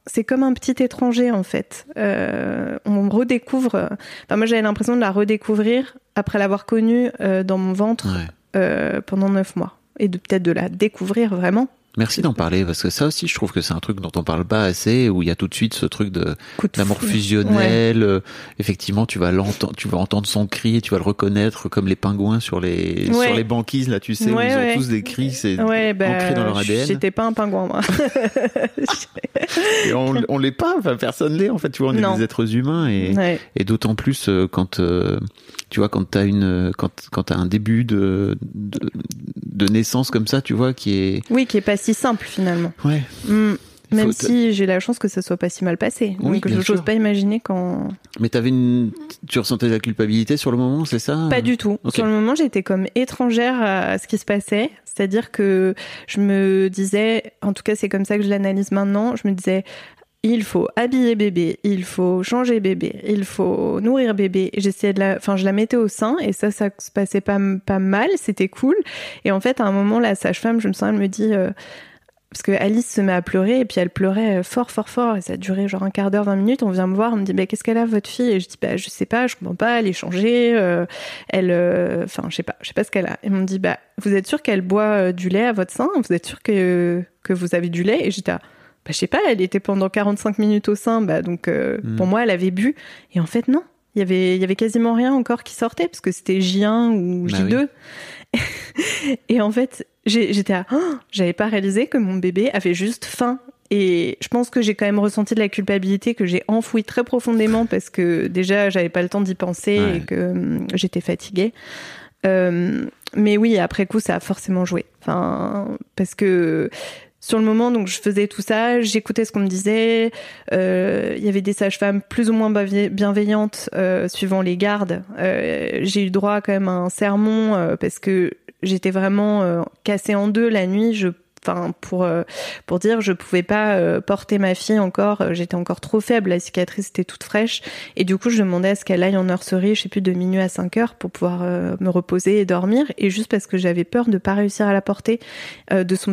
c'est comme un petit étranger, en fait. On redécouvre... Enfin, moi, j'avais l'impression de la redécouvrir après l'avoir connue dans mon ventre pendant 9 mois. Et peut-être de la découvrir vraiment. Merci d'en parler, parce que ça aussi, je trouve que c'est un truc dont on parle pas assez, où il y a tout de suite ce truc d'amour fusionnel. Ouais. Effectivement, tu vas entendre son cri et tu vas le reconnaître comme les pingouins sur les banquises, là, tu sais, où ils ont tous des cris, c'est ancré dans leur ADN. J'étais pas un pingouin, moi. Et on l'est pas, enfin, personne l'est, en fait, tu vois, on est des êtres humains, et d'autant plus quand, tu vois, quand t'as un début de naissance comme ça, tu vois, qui est... Oui, qui est pas si simple, finalement. Ouais. Mm. Même si j'ai la chance que ça soit pas si mal passé. Oui, donc je n'ose pas imaginer quand... Mais tu ressentais de la culpabilité sur le moment, c'est ça? Pas du tout. Okay. Sur le moment, j'étais comme étrangère à ce qui se passait. C'est-à-dire que je me disais, en tout cas c'est comme ça que je l'analyse maintenant, je me disais... il faut habiller bébé, il faut changer bébé, il faut nourrir bébé. J'essayais je la mettais au sein et ça se passait pas mal, c'était cool. Et en fait, à un moment, la sage-femme, je me sens, elle me dit, parce que Alice se met à pleurer et puis elle pleurait fort, fort, fort. Et ça a duré genre un quart d'heure, 20 minutes. On vient me voir, on me dit, qu'est-ce qu'elle a votre fille? Et je dis, je sais pas, je comprends pas, elle est changée, je sais pas ce qu'elle a. Et on me dit, vous êtes sûr qu'elle boit du lait à votre sein? Vous êtes sûr que vous avez du lait? Et j'étais à... je sais pas, elle était pendant 45 minutes au sein, pour moi, elle avait bu. Et en fait, non, il y avait quasiment rien encore qui sortait, parce que c'était J1 ou J2. Oui. Et en fait, j'étais à... j'avais pas réalisé que mon bébé avait juste faim. Et je pense que j'ai quand même ressenti de la culpabilité que j'ai enfouie très profondément, parce que déjà, j'avais pas le temps d'y penser et que j'étais fatiguée. Mais oui, après coup, ça a forcément joué. Parce que... sur le moment, donc je faisais tout ça, j'écoutais ce qu'on me disait. Il y avait des sages-femmes plus ou moins bienveillantes suivant les gardes. J'ai eu droit quand même à un sermon parce que j'étais vraiment cassée en deux la nuit. Pour dire, je pouvais pas porter ma fille encore. J'étais encore trop faible, la cicatrice était toute fraîche. Et du coup, je demandais à ce qu'elle aille en nurserie, je sais plus, de minuit à 5h pour pouvoir me reposer et dormir. Et juste parce que j'avais peur de pas réussir à la porter de son...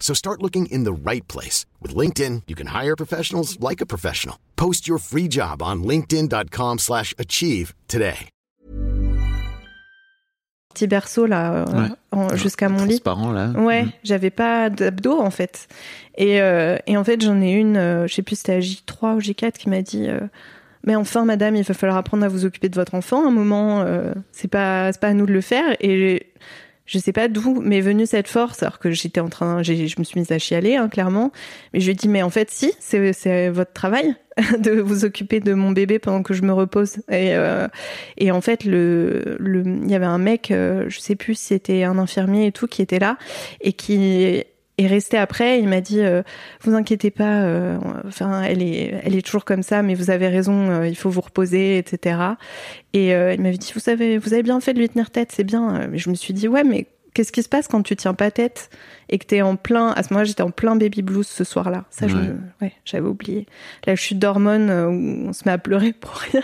So start looking in the right place. With LinkedIn, you can hire professionals like a professional. Post your free job on linkedin.com/achieve today. Petit berceau là, jusqu'à mon lit. Transparent là. Ouais, j'avais pas d'abdos en fait. Et en fait, j'en ai une, je sais plus c'était à J3 ou J4 qui m'a dit... mais enfin, madame, il va falloir apprendre à vous occuper de votre enfant. À un moment, c'est pas à nous de le faire. Et je sais pas d'où m'est venue cette force, alors que j'étais en train, je me suis mise à chialer, clairement. Mais je lui ai dit, mais en fait, si, c'est votre travail de vous occuper de mon bébé pendant que je me repose. Et en fait, il y avait un mec, je sais plus si c'était un infirmier et tout, qui était là et qui... Et resté après, il m'a dit vous inquiétez pas, elle est toujours comme ça, mais vous avez raison, il faut vous reposer, etc. Et il m'avait dit vous avez bien fait de lui tenir tête, c'est bien. Mais je me suis dit ouais, mais qu'est-ce qui se passe quand tu tiens pas tête et que t'es en plein... À ce moment-là, j'étais en plein baby blues ce soir-là. Ça, j'avais oublié. La chute d'hormones où on se met à pleurer pour rien.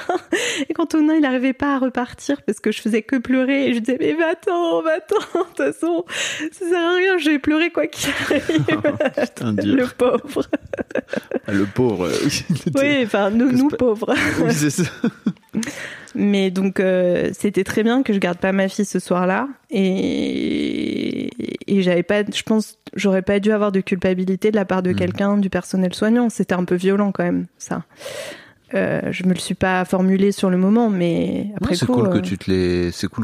Et quand Antonin, il n'arrivait pas à repartir parce que je faisais que pleurer. Et je disais, mais va-t'en. De toute façon, ça sert à rien. Je vais pleurer quoi qu'il arrive. Oh, putain, Dieu. Le pauvre. Le pauvre. Oui, nous pauvres. Oui, c'est ça. Mais donc, c'était très bien que je garde pas ma fille ce soir-là. Et j'avais pas... Je pense j'aurais pas dû avoir de culpabilité de la part de quelqu'un du personnel soignant. C'était un peu violent quand même, ça. Je me le suis pas formulé sur le moment, mais après coup... C'est cool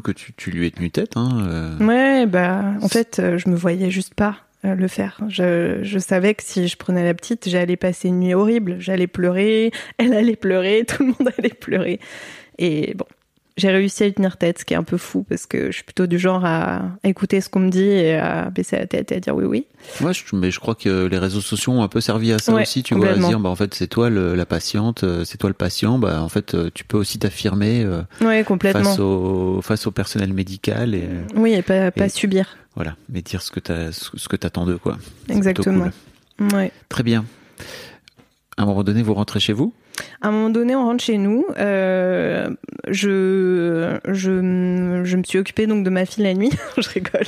que tu lui aies tenu tête. Ouais, en fait, je me voyais juste pas le faire. Je savais que si je prenais la petite, j'allais passer une nuit horrible. J'allais pleurer, elle allait pleurer, tout le monde allait pleurer. Et bon, j'ai réussi à lui tenir tête, ce qui est un peu fou, parce que je suis plutôt du genre à écouter ce qu'on me dit et à baisser la tête et à dire oui, oui. Ouais, mais je crois que les réseaux sociaux ont un peu servi à ça aussi, tu vois, à dire, en fait, c'est toi la patiente, c'est toi le patient, en fait, tu peux aussi t'affirmer complètement. Face au personnel médical. Et, oui, et pas subir. Voilà, mais dire ce que t'attends d'eux, quoi. Exactement. C'est plutôt cool. Ouais. Très bien. À un moment donné, vous rentrez chez vous ? À un moment donné, on rentre chez nous. Je me suis occupée donc de ma fille la nuit. Je rigole.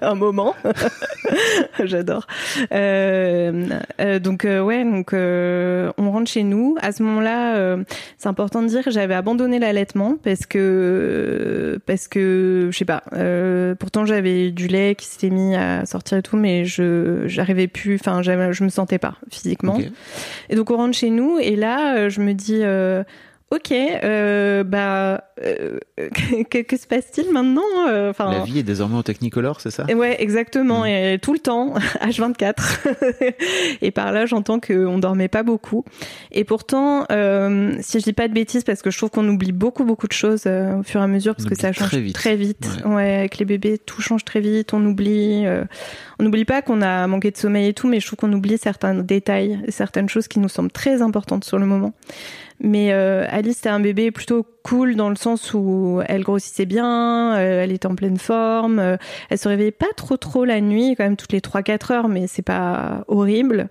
Un moment. J'adore. Donc on rentre chez nous. À ce moment-là, c'est important de dire que j'avais abandonné l'allaitement parce que je sais pas. Pourtant, j'avais du lait qui s'était mis à sortir et tout, mais j'arrivais plus. Enfin, je me sentais pas physiquement. Okay. Et donc on rentre chez nous et là. Je me dis, que se passe-t-il maintenant ? Enfin, la vie est désormais au technicolor, c'est ça ? Ouais, exactement, et tout le temps, H24. Et par là, j'entends qu'on dormait pas beaucoup. Et pourtant, si je dis pas de bêtises, parce que je trouve qu'on oublie beaucoup de choses au fur et à mesure, parce que ça change très vite. Ouais. Ouais, avec les bébés, tout change très vite, on oublie. On n'oublie pas qu'on a manqué de sommeil et tout, mais je trouve qu'on oublie certains détails, certaines choses qui nous semblent très importantes sur le moment. Mais Alice, c'était un bébé plutôt cool dans le sens où elle grossissait bien, elle était en pleine forme, elle se réveillait pas trop la nuit, quand même toutes les 3-4 heures, mais c'est pas horrible.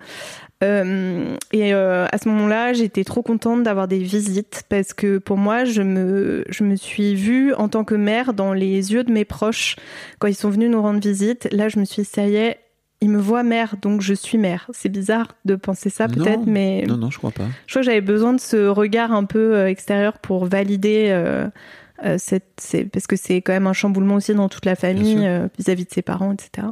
À ce moment-là, j'étais trop contente d'avoir des visites parce que pour moi, je me suis vue en tant que mère dans les yeux de mes proches quand ils sont venus nous rendre visite. Là, je me suis dit, ça y est, ils me voient mère, donc je suis mère. C'est bizarre de penser ça peut-être, mais... Non, je crois pas. Je crois que j'avais besoin de ce regard un peu extérieur pour valider... parce que c'est quand même un chamboulement aussi dans toute la famille vis-à-vis de ses parents, etc.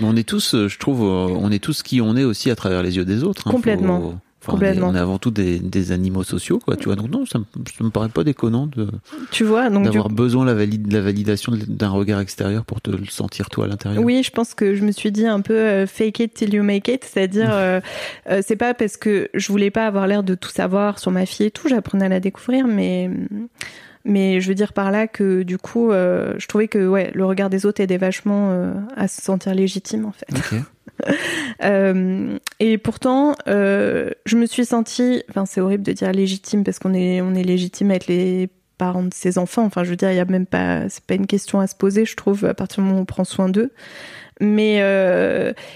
Mais on est tous, je trouve, on est tous qui on est aussi à travers les yeux des autres. Hein. Complètement. On est avant tout des animaux sociaux, quoi. Tu vois, donc non, ça me paraît pas déconnant d'avoir besoin de la validation d'un regard extérieur pour te le sentir toi à l'intérieur. Oui, je pense que je me suis dit un peu fake it till you make it, c'est-à-dire c'est pas parce que je voulais pas avoir l'air de tout savoir sur ma fille et tout, j'apprenais à la découvrir, mais je veux dire par là que du coup, je trouvais que le regard des autres aidait vachement à se sentir légitime en fait. Okay. Et pourtant, je me suis sentie, enfin c'est horrible de dire légitime parce qu'on est légitime à être les parents de ses enfants. Enfin je veux dire, il y a même pas, c'est pas une question à se poser, je trouve, à partir du moment où on prend soin d'eux. Mais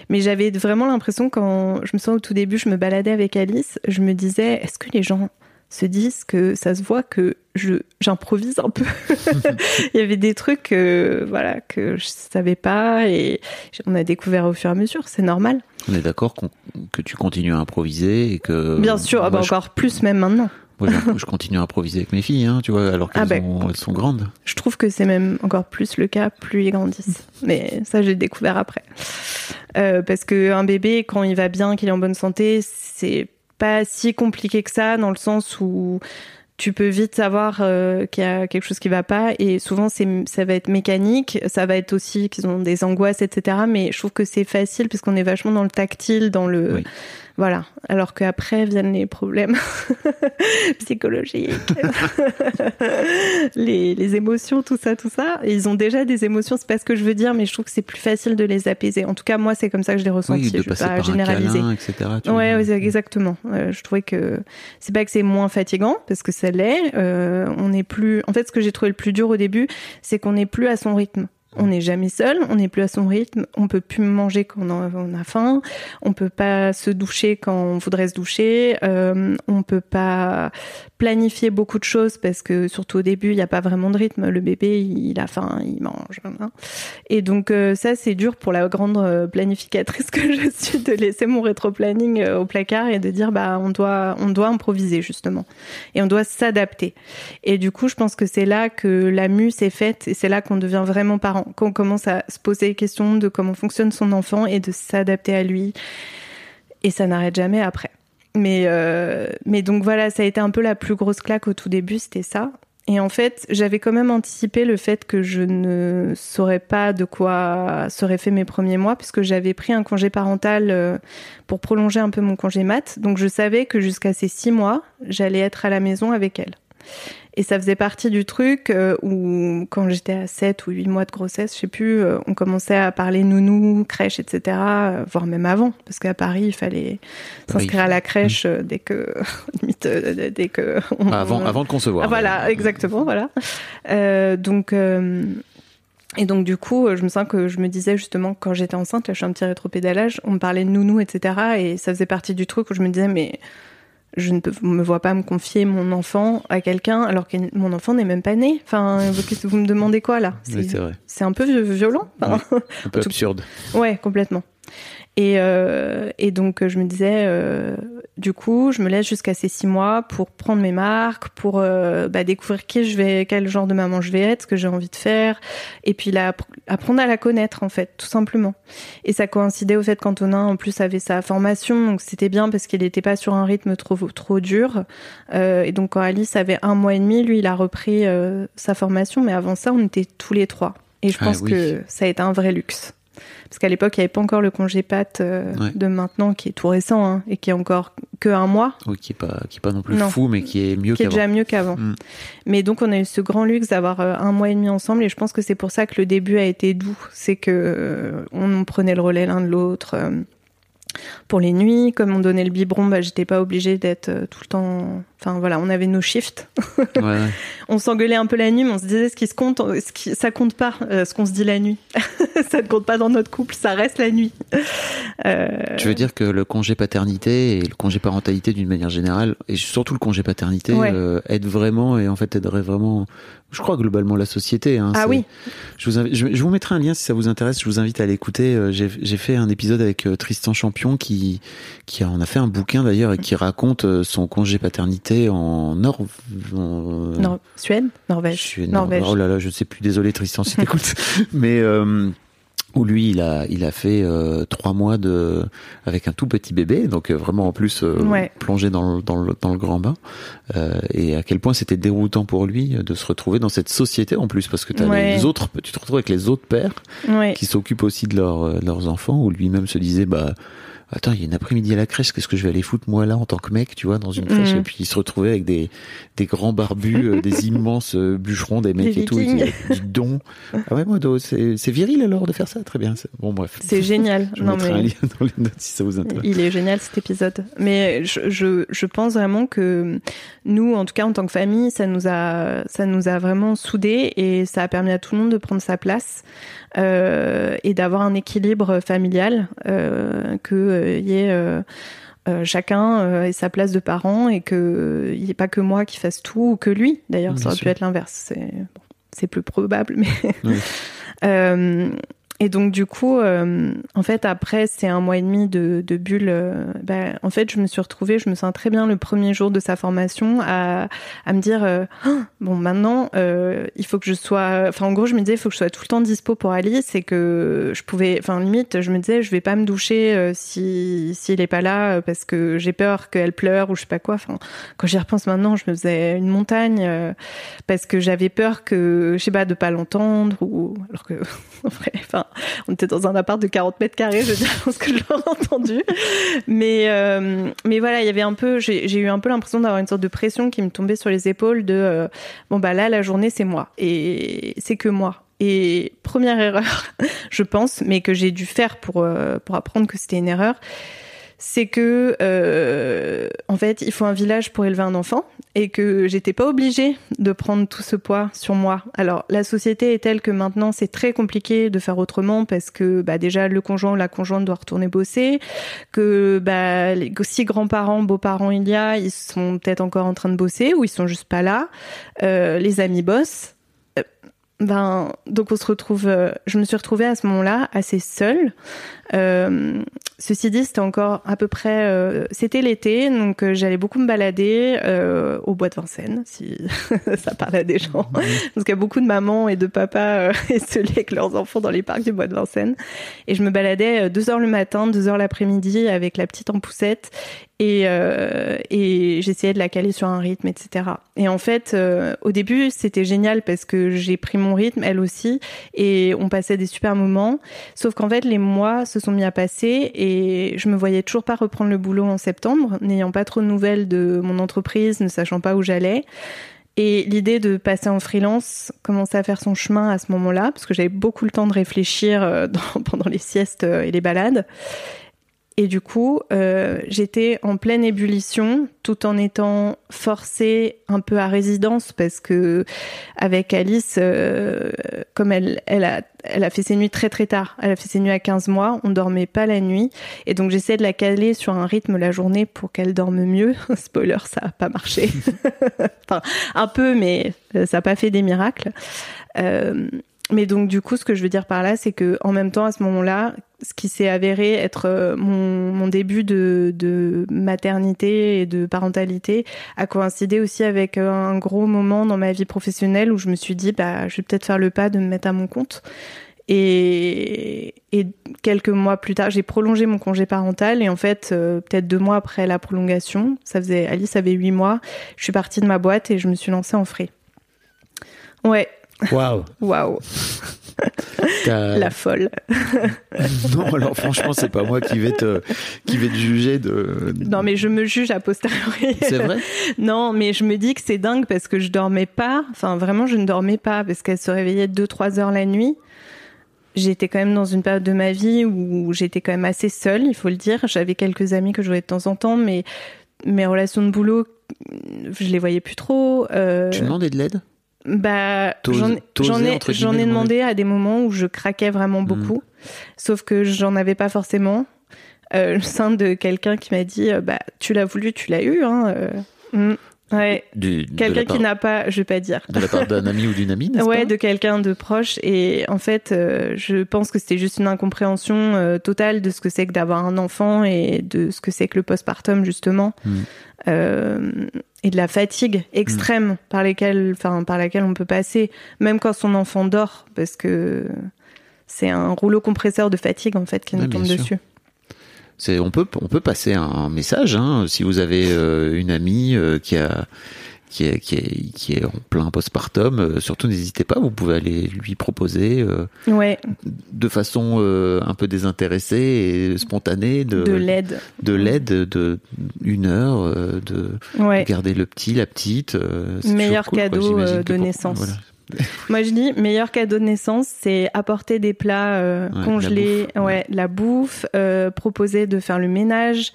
j'avais vraiment l'impression quand je me souviens au tout début, je me baladais avec Alice, je me disais, est-ce que les gens se disent que ça se voit que j'improvise un peu. Il y avait des trucs que je savais pas et on a découvert au fur et à mesure, c'est normal. On est d'accord que tu continues à improviser et que... Bien sûr, encore plus même maintenant. Moi, je continue à improviser avec mes filles, hein, tu vois, alors qu'elles sont grandes. Je trouve que c'est même encore plus le cas, plus ils grandissent. Mais ça, j'ai découvert après. Parce qu'un bébé, quand il va bien, qu'il est en bonne santé, c'est pas si compliqué que ça, dans le sens où tu peux vite savoir qu'il y a quelque chose qui va pas, et souvent ça va être mécanique, ça va être aussi qu'ils ont des angoisses, etc. Mais je trouve que c'est facile puisqu'on est vachement dans le tactile, dans le... Oui. Voilà. Alors qu'après viennent les problèmes psychologiques, les émotions, tout ça. Et ils ont déjà des émotions, c'est pas ce que je veux dire, mais je trouve que c'est plus facile de les apaiser. En tout cas, moi, c'est comme ça que je l'ai ressenti. Oui, de je passer veux pas par généraliser. Un câlin, etc. Oui, exactement. Je trouvais que c'est pas que c'est moins fatigant, parce que ça l'est. On n'est plus. En fait, ce que j'ai trouvé le plus dur au début, c'est qu'on n'est plus à son rythme. On n'est jamais seul, on n'est plus à son rythme, on peut plus manger quand on a faim, on peut pas se doucher quand on voudrait se doucher, on peut pas planifier beaucoup de choses parce que surtout au début, il n'y a pas vraiment de rythme, le bébé, il a faim, il mange. Hein. Et donc ça, c'est dur pour la grande planificatrice que je suis de laisser mon rétro-planning au placard et de dire on doit improviser justement et on doit s'adapter. Et du coup, je pense que c'est là que la muse est faite et c'est là qu'on devient vraiment parent. Quand on commence à se poser les questions de comment fonctionne son enfant et de s'adapter à lui. Et ça n'arrête jamais après. Mais donc voilà, ça a été un peu la plus grosse claque au tout début, c'était ça. Et en fait, j'avais quand même anticipé le fait que je ne saurais pas de quoi seraient faits mes premiers mois, puisque j'avais pris un congé parental pour prolonger un peu mon congé mat. Donc je savais que jusqu'à ces 6 mois, j'allais être à la maison avec elle. Et ça faisait partie du truc où, quand j'étais à 7 ou 8 mois de grossesse, je sais plus, on commençait à parler nounou, crèche, etc., voire même avant, parce qu'à Paris, il fallait s'inscrire à la crèche dès que avant de concevoir. Ah, voilà, exactement, voilà. Et donc du coup, je me sens que je me disais justement quand j'étais enceinte, là, je suis un petit rétropédalage, on me parlait de nounou, etc., et ça faisait partie du truc où je me disais mais je ne me vois pas me confier mon enfant à quelqu'un alors que mon enfant n'est même pas né. Enfin, vous me demandez quoi là ? C'est un peu violent. Enfin, oui, un peu absurde. Ouais, complètement. Et donc je me disais, du coup, je me laisse jusqu'à ces 6 mois pour prendre mes marques, pour découvrir qui je vais, quel genre de maman je vais être, ce que j'ai envie de faire, et puis apprendre à la connaître en fait, tout simplement. Et ça coïncidait au fait qu'Antonin en plus avait sa formation, donc c'était bien parce qu'il n'était pas sur un rythme trop dur. Et donc quand Alice avait 1 mois et demi, lui il a repris sa formation, mais avant ça on était tous les 3. Et je pense que ça a été un vrai luxe. Parce qu'à l'époque, il n'y avait pas encore le congé path de maintenant, qui est tout récent hein, et qui est encore que 1 mois. Oui, qui est pas non plus fou, mais qui est mieux qu'avant. Qui est déjà mieux qu'avant. Mm. Mais donc, on a eu ce grand luxe d'avoir 1 mois et demi ensemble, et je pense que c'est pour ça que le début a été doux. C'est que on prenait le relais l'un de l'autre. Pour les nuits, comme on donnait le biberon, j'étais pas obligée d'être tout le temps... Enfin voilà, on avait nos shifts. Ouais. On s'engueulait un peu la nuit, mais on se disait ça compte pas, ce qu'on se dit la nuit. Ça ne compte pas dans notre couple, ça reste la nuit. Tu veux dire que le congé paternité et le congé parentalité d'une manière générale, et surtout le congé paternité, aide vraiment, et en fait aiderait vraiment, je crois globalement la société. Hein, oui. Je vous mettrai un lien si ça vous intéresse, je vous invite à l'écouter. J'ai fait un épisode avec Tristan Champion qui en a fait un bouquin d'ailleurs et qui raconte son congé paternité en Norvège. Oh là là, je ne sais plus, désolé Tristan si t'écoutes. Mais où lui il a fait 3 mois avec un tout petit bébé, donc vraiment en plus plongé dans le grand bain, et à quel point c'était déroutant pour lui de se retrouver dans cette société en plus, parce que tu te retrouves avec les autres pères qui s'occupent aussi de leurs enfants, où lui-même se disait attends, il y a une après-midi à la crèche, qu'est-ce que je vais aller foutre moi là en tant que mec, tu vois, dans une crèche, et puis il se retrouvait avec des grands barbus, des immenses bûcherons, des mecs et tout, du don. Ah ouais, moi c'est viril alors de faire ça, très bien. Bon bref. C'est génial. Je mettrai un lien dans les notes si ça vous intéresse. Il est génial cet épisode. Mais je pense vraiment que nous, en tout cas en tant que famille, ça nous a vraiment soudés, et ça a permis à tout le monde de prendre sa place et d'avoir un équilibre familial qu'il y ait chacun ait sa place de parent, et qu'il n'y ait pas que moi qui fasse tout, ou que lui d'ailleurs. Bien ça aurait sûr. Pu être l'inverse, c'est plus probable, mais et donc du coup en fait après ces 1 mois et demi de bulle, en fait je me sens très bien le premier jour de sa formation à me dire bon maintenant il faut que je sois, enfin en gros je me disais il faut que je sois tout le temps dispo pour Alice, et que je pouvais, enfin limite je me disais je vais pas me doucher s'il est pas là, parce que j'ai peur qu'elle pleure ou je sais pas quoi. Enfin quand j'y repense maintenant je me faisais une montagne parce que j'avais peur que je sais pas de pas l'entendre, ou alors que en vrai enfin on était dans un appart de 40 mètres carrés, je pense que je l'aurais entendu. Mais voilà, il y avait un peu, j'ai eu un peu l'impression d'avoir une sorte de pression qui me tombait sur les épaules de là la journée c'est moi, et c'est que moi. Et première erreur, je pense, mais que j'ai dû faire pour apprendre que c'était une erreur, c'est que en fait il faut un village pour élever un enfant, et que j'étais pas obligée de prendre tout ce poids sur moi. Alors la société est telle que maintenant c'est très compliqué de faire autrement, parce que déjà le conjoint ou la conjointe doit retourner bosser, que si grands-parents, beaux-parents il y a, ils sont peut-être encore en train de bosser, ou ils sont juste pas là, les amis bossent, donc on se retrouve. Je me suis retrouvée à ce moment-là assez seule. Ceci dit, c'était encore à peu près. C'était l'été, donc j'allais beaucoup me balader au Bois de Vincennes, si ça parle à des gens, parce qu'il y a beaucoup de mamans et de papas esselés avec leurs enfants dans les parcs du Bois de Vincennes. Et je me baladais 2 heures le matin, 2 heures l'après-midi avec la petite en poussette. Et j'essayais de la caler sur un rythme, etc. Et en fait, au début, c'était génial parce que j'ai pris mon rythme, elle aussi, et on passait des super moments. Sauf qu'en fait, les mois se sont mis à passer, et je me voyais toujours pas reprendre le boulot en septembre, n'ayant pas trop de nouvelles de mon entreprise, ne sachant pas où j'allais. Et l'idée de passer en freelance commençait à faire son chemin à ce moment-là, parce que j'avais beaucoup le temps de réfléchir pendant les siestes et les balades. Et du coup, j'étais en pleine ébullition, tout en étant forcée un peu à résidence, parce que avec Alice, comme elle a fait ses nuits très très tard, elle a fait ses nuits à 15 mois, on dormait pas la nuit, et donc j'essayais de la caler sur un rythme la journée pour qu'elle dorme mieux. Spoiler, ça a pas marché. Enfin, un peu, mais ça a pas fait des miracles. Mais donc du coup, ce que je veux dire par là, c'est que en même temps, à ce moment-là, ce qui s'est avéré être mon début de maternité et de parentalité a coïncidé aussi avec un gros moment dans ma vie professionnelle où je me suis dit, bah, je vais peut-être faire le pas de me mettre à mon compte. Et quelques mois plus tard, j'ai prolongé mon congé parental, et en fait, peut-être 2 mois après la prolongation, Alice avait 8 mois, je suis partie de ma boîte et je me suis lancée en frais. Ouais. Waouh. Waouh. La folle. Non, alors franchement, c'est pas moi qui vais te juger de... Non, mais je me juge a posteriori. C'est vrai ? Non, mais je me dis que c'est dingue parce que je dormais pas. Enfin, vraiment, je ne dormais pas parce qu'elle se réveillait 2-3 heures la nuit. J'étais quand même dans une période de ma vie où j'étais quand même assez seule, il faut le dire. J'avais quelques amis que je voyais de temps en temps, mais mes relations de boulot, je les voyais plus trop. Tu demandais de l'aide ? Bah, j'en ai demandé à des moments où je craquais vraiment beaucoup, sauf que j'en avais pas forcément. Le sein de quelqu'un qui m'a dit, bah, tu l'as voulu, tu l'as eu, hein. Ouais. Quelqu'un qui n'a pas, je vais pas dire. De la part d'un ami ou d'une amie, n'est-ce pas ? Ouais, de quelqu'un de proche. Et en fait, je pense que c'était juste une incompréhension totale de ce que c'est que d'avoir un enfant et de ce que c'est que le postpartum, justement. Et de la fatigue extrême par laquelle on peut passer, même quand son enfant dort, parce que c'est un rouleau compresseur de fatigue en fait qui nous tombe dessus. C'est, on peut passer un message, hein, si vous avez une amie qui est en plein postpartum, surtout n'hésitez pas, vous pouvez aller lui proposer de façon un peu désintéressée et spontanée de l'aide de 1 heure, de garder le petit, la petite. C'est meilleur cadeau de naissance. Voilà. Moi je dis meilleur cadeau de naissance, c'est apporter des plats congelés, la bouffe, proposer de faire le ménage.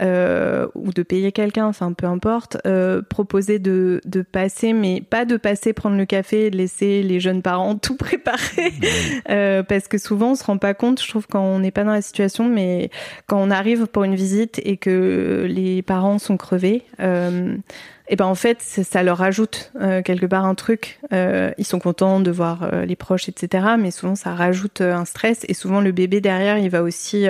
Ou de payer quelqu'un, enfin peu importe, proposer de passer, mais pas de passer prendre le café et de laisser les jeunes parents tout préparer, parce que souvent on se rend pas compte, je trouve, quand on n'est pas dans la situation, mais quand on arrive pour une visite et que les parents sont crevés, et ben en fait ça leur rajoute quelque part un truc. Ils sont contents de voir les proches, etc., mais souvent ça rajoute un stress, et souvent le bébé derrière il va aussi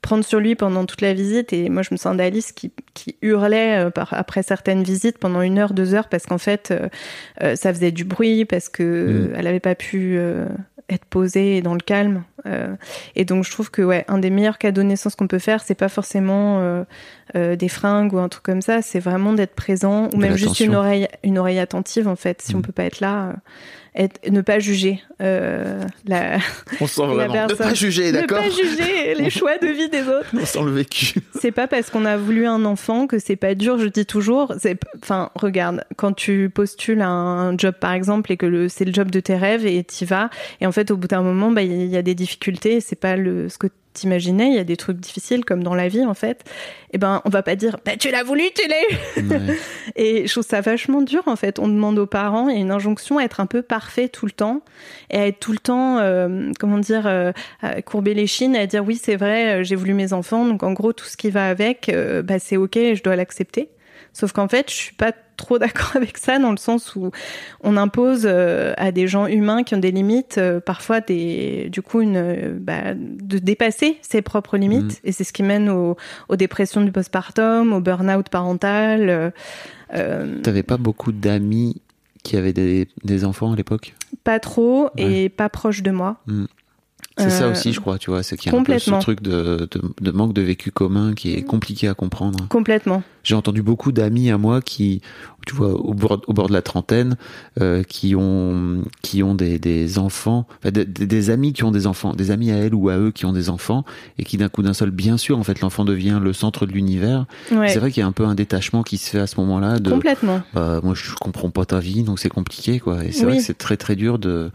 prendre sur lui pendant toute la visite. Et moi je me sens d'Alice qui hurlait après certaines visites pendant 1 heure, 2 heures, parce qu'en fait ça faisait du bruit, parce que elle avait pas pu être posée dans le calme, et donc je trouve que un des meilleurs cadeaux de naissance qu'on peut faire, c'est pas forcément des fringues ou un truc comme ça, c'est vraiment d'être présent, ou même juste une oreille attentive en fait, si on peut pas être là, ne pas juger on sent vraiment personne. Ne pas juger, d'accord. Ne pas juger les choix de vie des autres. On sent le vécu. C'est pas parce qu'on a voulu un enfant que c'est pas dur, je dis toujours. Enfin, regarde, quand tu postules à un job par exemple, et que c'est le job de tes rêves et t'y vas, et en fait au bout d'un moment, bah, y a des difficultés, c'est pas ce que t'imaginais, il y a des trucs difficiles comme dans la vie en fait, et ben on va pas dire tu l'as voulu, tu l'as eu. Et je trouve ça vachement dur en fait. On demande aux parents, il y a une injonction à être un peu parfait tout le temps, et à être tout le temps à courber les chines, à dire oui c'est vrai, j'ai voulu mes enfants, donc en gros tout ce qui va avec, c'est ok, je dois l'accepter. Sauf qu'en fait je suis pas trop d'accord avec ça, dans le sens où on impose à des gens humains qui ont des limites, parfois de dépasser ses propres limites, et c'est ce qui mène aux dépressions du postpartum, au burn-out parental. T'avais pas beaucoup d'amis qui avaient des enfants à l'époque ? Pas trop, et pas proche de moi. C'est ça aussi, je crois, tu vois, c'est qu'il y a un peu ce truc de manque de vécu commun qui est compliqué à comprendre. Complètement. J'ai entendu beaucoup d'amis à moi qui, tu vois, au bord de la trentaine, qui ont des enfants, enfin, des amis qui ont des enfants, des amis à elle ou à eux qui ont des enfants, et qui d'un coup d'un seul, bien sûr, en fait, l'enfant devient le centre de l'univers. Ouais. C'est vrai qu'il y a un peu un détachement qui se fait à ce moment-là. Complètement. Moi, je comprends pas ta vie, donc c'est compliqué, quoi. Et c'est vrai que c'est très très dur de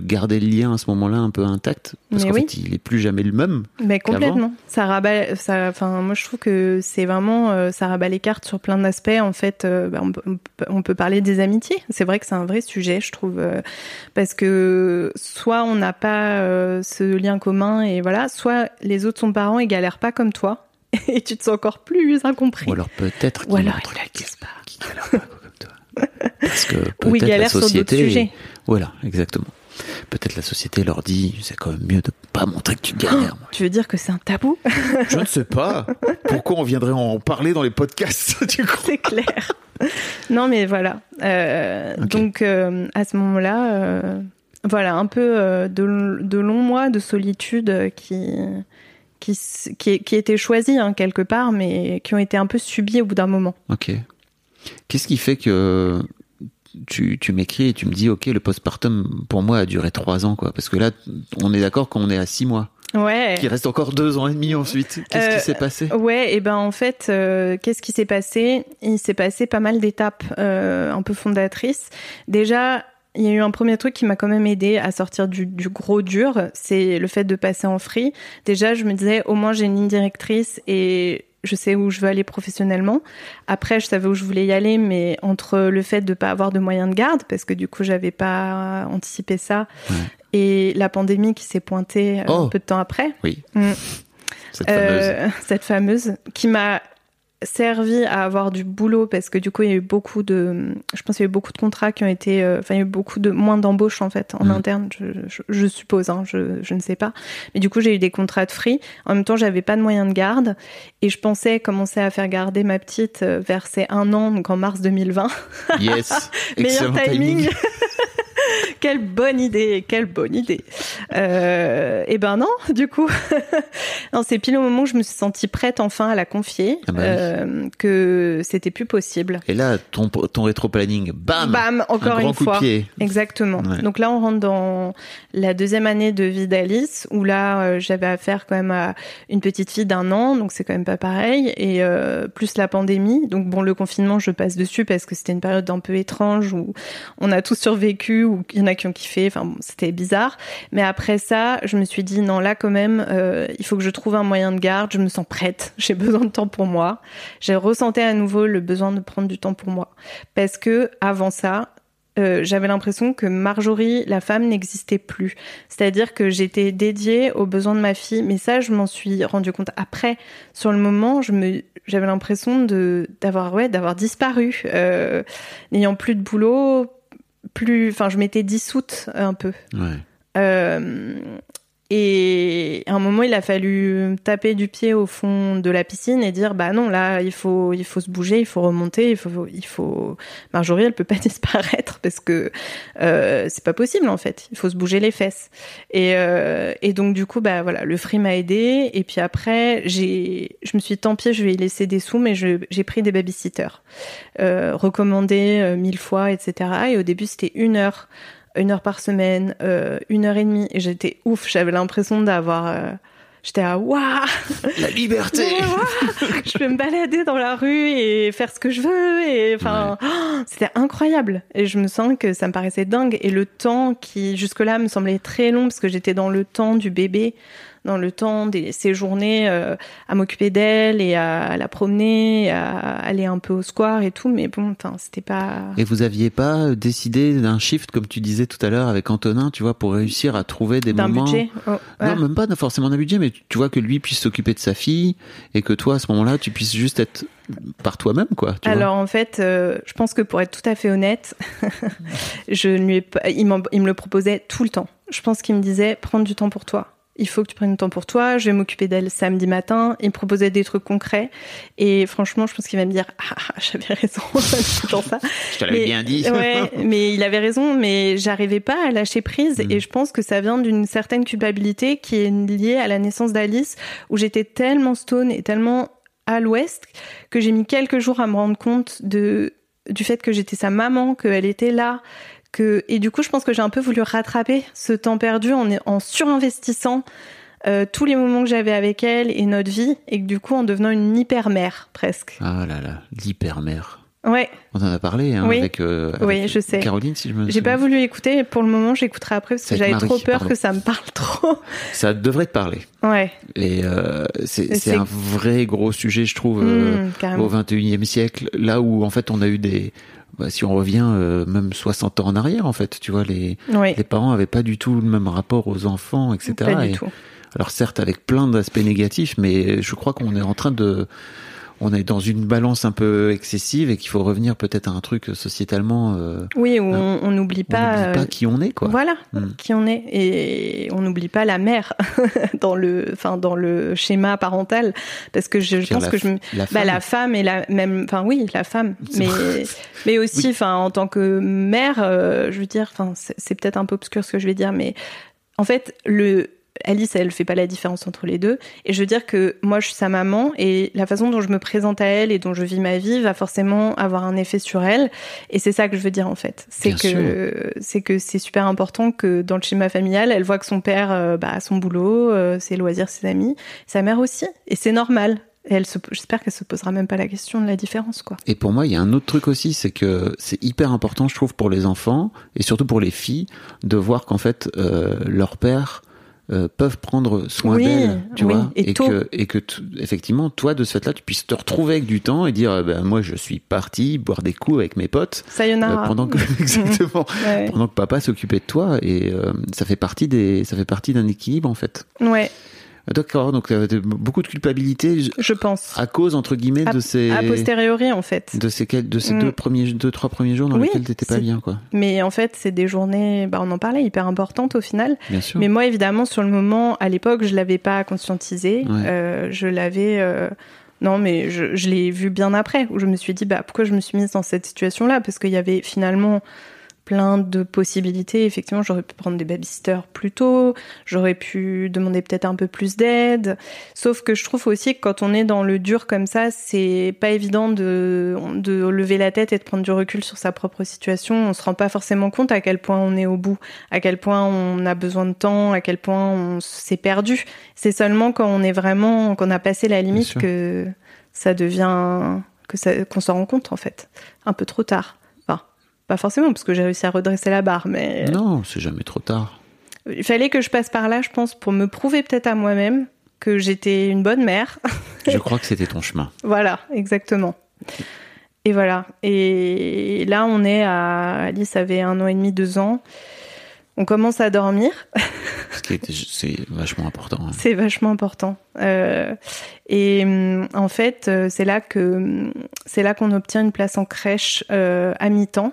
garder le lien à ce moment-là un peu intact, parce qu'en fait, il n'est plus jamais le même. Mais complètement. Ça rabat, moi, je trouve que c'est vraiment, ça rabat les cartes sur plein d'aspects. En fait, on peut parler des amitiés. C'est vrai que c'est un vrai sujet, je trouve, parce que soit on n'a pas ce lien commun, et voilà, soit les autres sont parents et galèrent pas comme toi, et tu te sens encore plus incompris. Ou alors peut-être qu'il ne galère pas comme toi. Parce que peut-être la société, voilà, exactement. Peut-être la société leur dit, c'est quand même mieux de pas montrer que tu galères. Oh, tu veux dire que c'est un tabou ? Je ne sais pas. Pourquoi on viendrait en parler dans les podcasts, tu crois ? C'est clair. Non, mais voilà. Okay. Donc à ce moment-là, voilà, un peu de longs mois de solitude qui étaient choisis quelque part, mais qui ont été un peu subis au bout d'un moment. Ok. Qu'est-ce qui fait que tu m'écris et tu me dis ok, le postpartum pour moi a duré 3 ans, quoi, parce que là on est d'accord qu'on est à 6 mois. Ouais. Qu'il reste encore 2 ans et demi ensuite. Qu'est-ce qui s'est passé ? Ouais, et ben en fait, qu'est-ce qui s'est passé ? Il s'est passé pas mal d'étapes un peu fondatrices. Déjà, il y a eu un premier truc qui m'a quand même aidée à sortir du gros dur, c'est le fait de passer en free. Déjà, je me disais au moins j'ai une ligne directrice et je sais où je veux aller professionnellement. Après, je savais où je voulais y aller, mais entre le fait de pas avoir de moyens de garde, parce que du coup, j'avais pas anticipé ça, et la pandémie qui s'est pointée un peu de temps après. Oui. Cette fameuse, qui m'a servi à avoir du boulot, parce que du coup, il y a eu beaucoup de... Je pense qu'il y a eu beaucoup de contrats qui ont été... Enfin, il y a eu beaucoup de... Moins d'embauches, en fait, en interne, je suppose, je ne sais pas. Mais du coup, j'ai eu des contrats de free. En même temps, j'avais pas de moyens de garde. Et je pensais commencer à faire garder ma petite vers ses 1 an, donc en mars 2020. Yes. Meilleur timing. Quelle bonne idée. Et ben non, du coup, non, c'est pile au moment où je me suis sentie prête enfin à la confier, que c'était plus possible. Et là, ton rétro-planning, bam, encore un grand coup de pied. Exactement. Ouais. Donc là, on rentre dans la 2e année de vie d'Alice, où là, j'avais affaire quand même à une petite fille d'1 an, donc c'est quand même pas pareil, et plus la pandémie. Donc bon, le confinement, je passe dessus parce que c'était une période un peu étrange où on a tous survécu, où il y en a qui ont kiffé, enfin bon, c'était bizarre. Mais après ça, je me suis dit non, là quand même, il faut que je trouve un moyen de garde, je me sens prête, j'ai besoin de temps pour moi. J'ai ressenti à nouveau le besoin de prendre du temps pour moi. Parce que avant ça, j'avais l'impression que Marjorie, la femme, n'existait plus. C'est-à-dire que j'étais dédiée aux besoins de ma fille. Mais ça, je m'en suis rendu compte après. Sur le moment, j'avais l'impression d'avoir disparu. N'ayant plus de boulot, je m'étais dissoute un peu. Ouais. Et à un moment, il a fallu taper du pied au fond de la piscine et dire bah non, là, il faut se bouger, il faut remonter, il faut... Marjorie, elle peut pas disparaître parce que c'est pas possible en fait. Il faut se bouger les fesses. Et donc du coup, bah voilà, le free m'a aidée. Et puis après, je me suis dit, tant pis, je vais y laisser des sous, mais j'ai pris des babysitters recommandés 1000 fois, etc. Et au début, c'était 1 heure. 1 heure par semaine, 1 heure et demie, et j'étais ouf, j'avais l'impression d'avoir... j'étais à « Waouh !» La liberté. Je peux me balader dans la rue et faire ce que je veux, et c'était incroyable. Et je me sens que ça me paraissait dingue, et le temps qui jusque-là me semblait très long, parce que j'étais dans le temps du bébé, dans le temps de ces journées à m'occuper d'elle et à la promener, à aller un peu au square et tout, mais bon, c'était pas... Et vous aviez pas décidé d'un shift, comme tu disais tout à l'heure avec Antonin, tu vois, pour réussir à trouver des moments... D'un budget Non, même pas forcément d'un budget, mais tu vois, que lui puisse s'occuper de sa fille et que toi, à ce moment-là, tu puisses juste être par toi-même, quoi. En fait, je pense que pour être tout à fait honnête, il me le proposait tout le temps. Je pense qu'il me disait « Prends du temps pour toi ». Il faut que tu prennes du temps pour toi, je vais m'occuper d'elle samedi matin. Il me proposait des trucs concrets. Et franchement, je pense qu'il va me dire « Ah, j'avais raison dans ça. » Je te l'avais bien dit. Ouais, mais il avait raison, mais j'arrivais pas à lâcher prise. Et je pense que ça vient d'une certaine culpabilité qui est liée à la naissance d'Alice, où j'étais tellement stone et tellement à l'ouest que j'ai mis quelques jours à me rendre compte du fait que j'étais sa maman, qu'elle était là. Et du coup, je pense que j'ai un peu voulu rattraper ce temps perdu en surinvestissant tous les moments que j'avais avec elle et notre vie, et du coup en devenant une hyper-mère presque. Ah là là, l'hyper-mère. Ouais. On en a parlé hein, oui. avec je sais. Caroline, si je me souviens. J'ai pas voulu écouter. Pour le moment, j'écouterai après parce que j'avais Marie, trop peur que ça me parle trop. Ça devrait te parler. Ouais. Et c'est un vrai gros sujet, je trouve, au XXIe siècle, là où en fait on a eu des. Si on revient même 60 ans en arrière, en fait, tu vois, les parents avaient pas du tout le même rapport aux enfants, etc. Pas du tout. Alors certes, avec plein d'aspects négatifs, mais je crois qu'on est en train de... On est dans une balance un peu excessive et qu'il faut revenir peut-être à un truc sociétalement... oui, on n'oublie pas qui on est, quoi. Voilà, qui on est. Et on n'oublie pas la mère dans le schéma parental. Parce que la femme et la... même Enfin, oui, la femme. Mais aussi, en tant que mère, je veux dire... C'est peut-être un peu obscur ce que je vais dire, mais en fait, Alice, elle fait pas la différence entre les deux. Et je veux dire que moi, je suis sa maman et la façon dont je me présente à elle et dont je vis ma vie va forcément avoir un effet sur elle. Et c'est ça que je veux dire, en fait. C'est que c'est super important que dans le schéma familial, elle voit que son père a son boulot, ses loisirs, ses amis, sa mère aussi. Et c'est normal. Et j'espère qu'elle se posera même pas la question de la différence, quoi. Et pour moi, il y a un autre truc aussi, c'est que c'est hyper important, je trouve, pour les enfants et surtout pour les filles, de voir qu'en fait, leur père... peuvent prendre soin d'elle, tu vois, effectivement, toi, de ce fait-là, tu puisses te retrouver avec du temps et dire, moi, je suis parti boire des coups avec mes potes, pendant que papa s'occupait de toi, et ça fait partie d'un équilibre en fait. Ouais. D'accord, donc beaucoup de culpabilité, je pense, à cause entre guillemets de ces a posteriori en fait, de ces deux trois premiers jours dans lesquels t'étais pas bien, quoi. Mais en fait, c'est des journées, on en parlait, hyper importantes au final. Bien sûr. Mais moi, évidemment, sur le moment, à l'époque, je l'avais pas conscientisé. Ouais. Non, mais je l'ai vu bien après, où je me suis dit, pourquoi je me suis mise dans cette situation-là, parce qu'il y avait finalement plein de possibilités. Effectivement, j'aurais pu prendre des babysitters plus tôt, j'aurais pu demander peut-être un peu plus d'aide. Sauf que je trouve aussi que quand on est dans le dur comme ça, c'est pas évident de lever la tête et de prendre du recul sur sa propre situation. On se rend pas forcément compte à quel point on est au bout, à quel point on a besoin de temps, à quel point on s'est perdu. C'est seulement quand on est vraiment, qu'on a passé la limite que ça devient, qu'on s'en rend compte en fait, un peu trop tard. Pas forcément, parce que j'ai réussi à redresser la barre, mais... Non, c'est jamais trop tard. Il fallait que je passe par là, je pense, pour me prouver peut-être à moi-même que j'étais une bonne mère. Je crois que c'était ton chemin. Voilà, exactement. Et voilà. Et là, on est à... Alice avait 1 an et demi, 2 ans. On commence à dormir. C'est vachement important. Hein. C'est vachement important. Et en fait, c'est là qu'on obtient une place en crèche à mi-temps.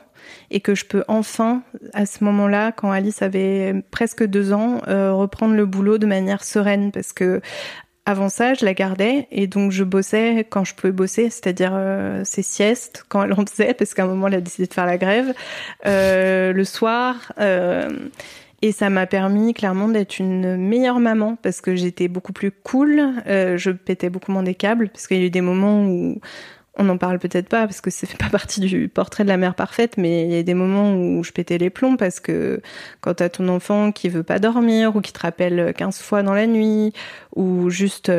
Et que je peux enfin, à ce moment-là, quand Alice avait presque 2 ans, reprendre le boulot de manière sereine, parce que avant ça, je la gardais et donc je bossais quand je pouvais bosser, c'est-à-dire ses siestes quand elle en faisait, parce qu'à un moment elle a décidé de faire la grève le soir. Et ça m'a permis clairement d'être une meilleure maman parce que j'étais beaucoup plus cool, je pétais beaucoup moins des câbles, parce qu'il y a eu des moments où... On n'en parle peut-être pas parce que ça fait pas partie du portrait de la mère parfaite, mais il y a des moments où je pétais les plombs parce que quand t'as ton enfant qui veut pas dormir ou qui te rappelle 15 fois dans la nuit ou juste,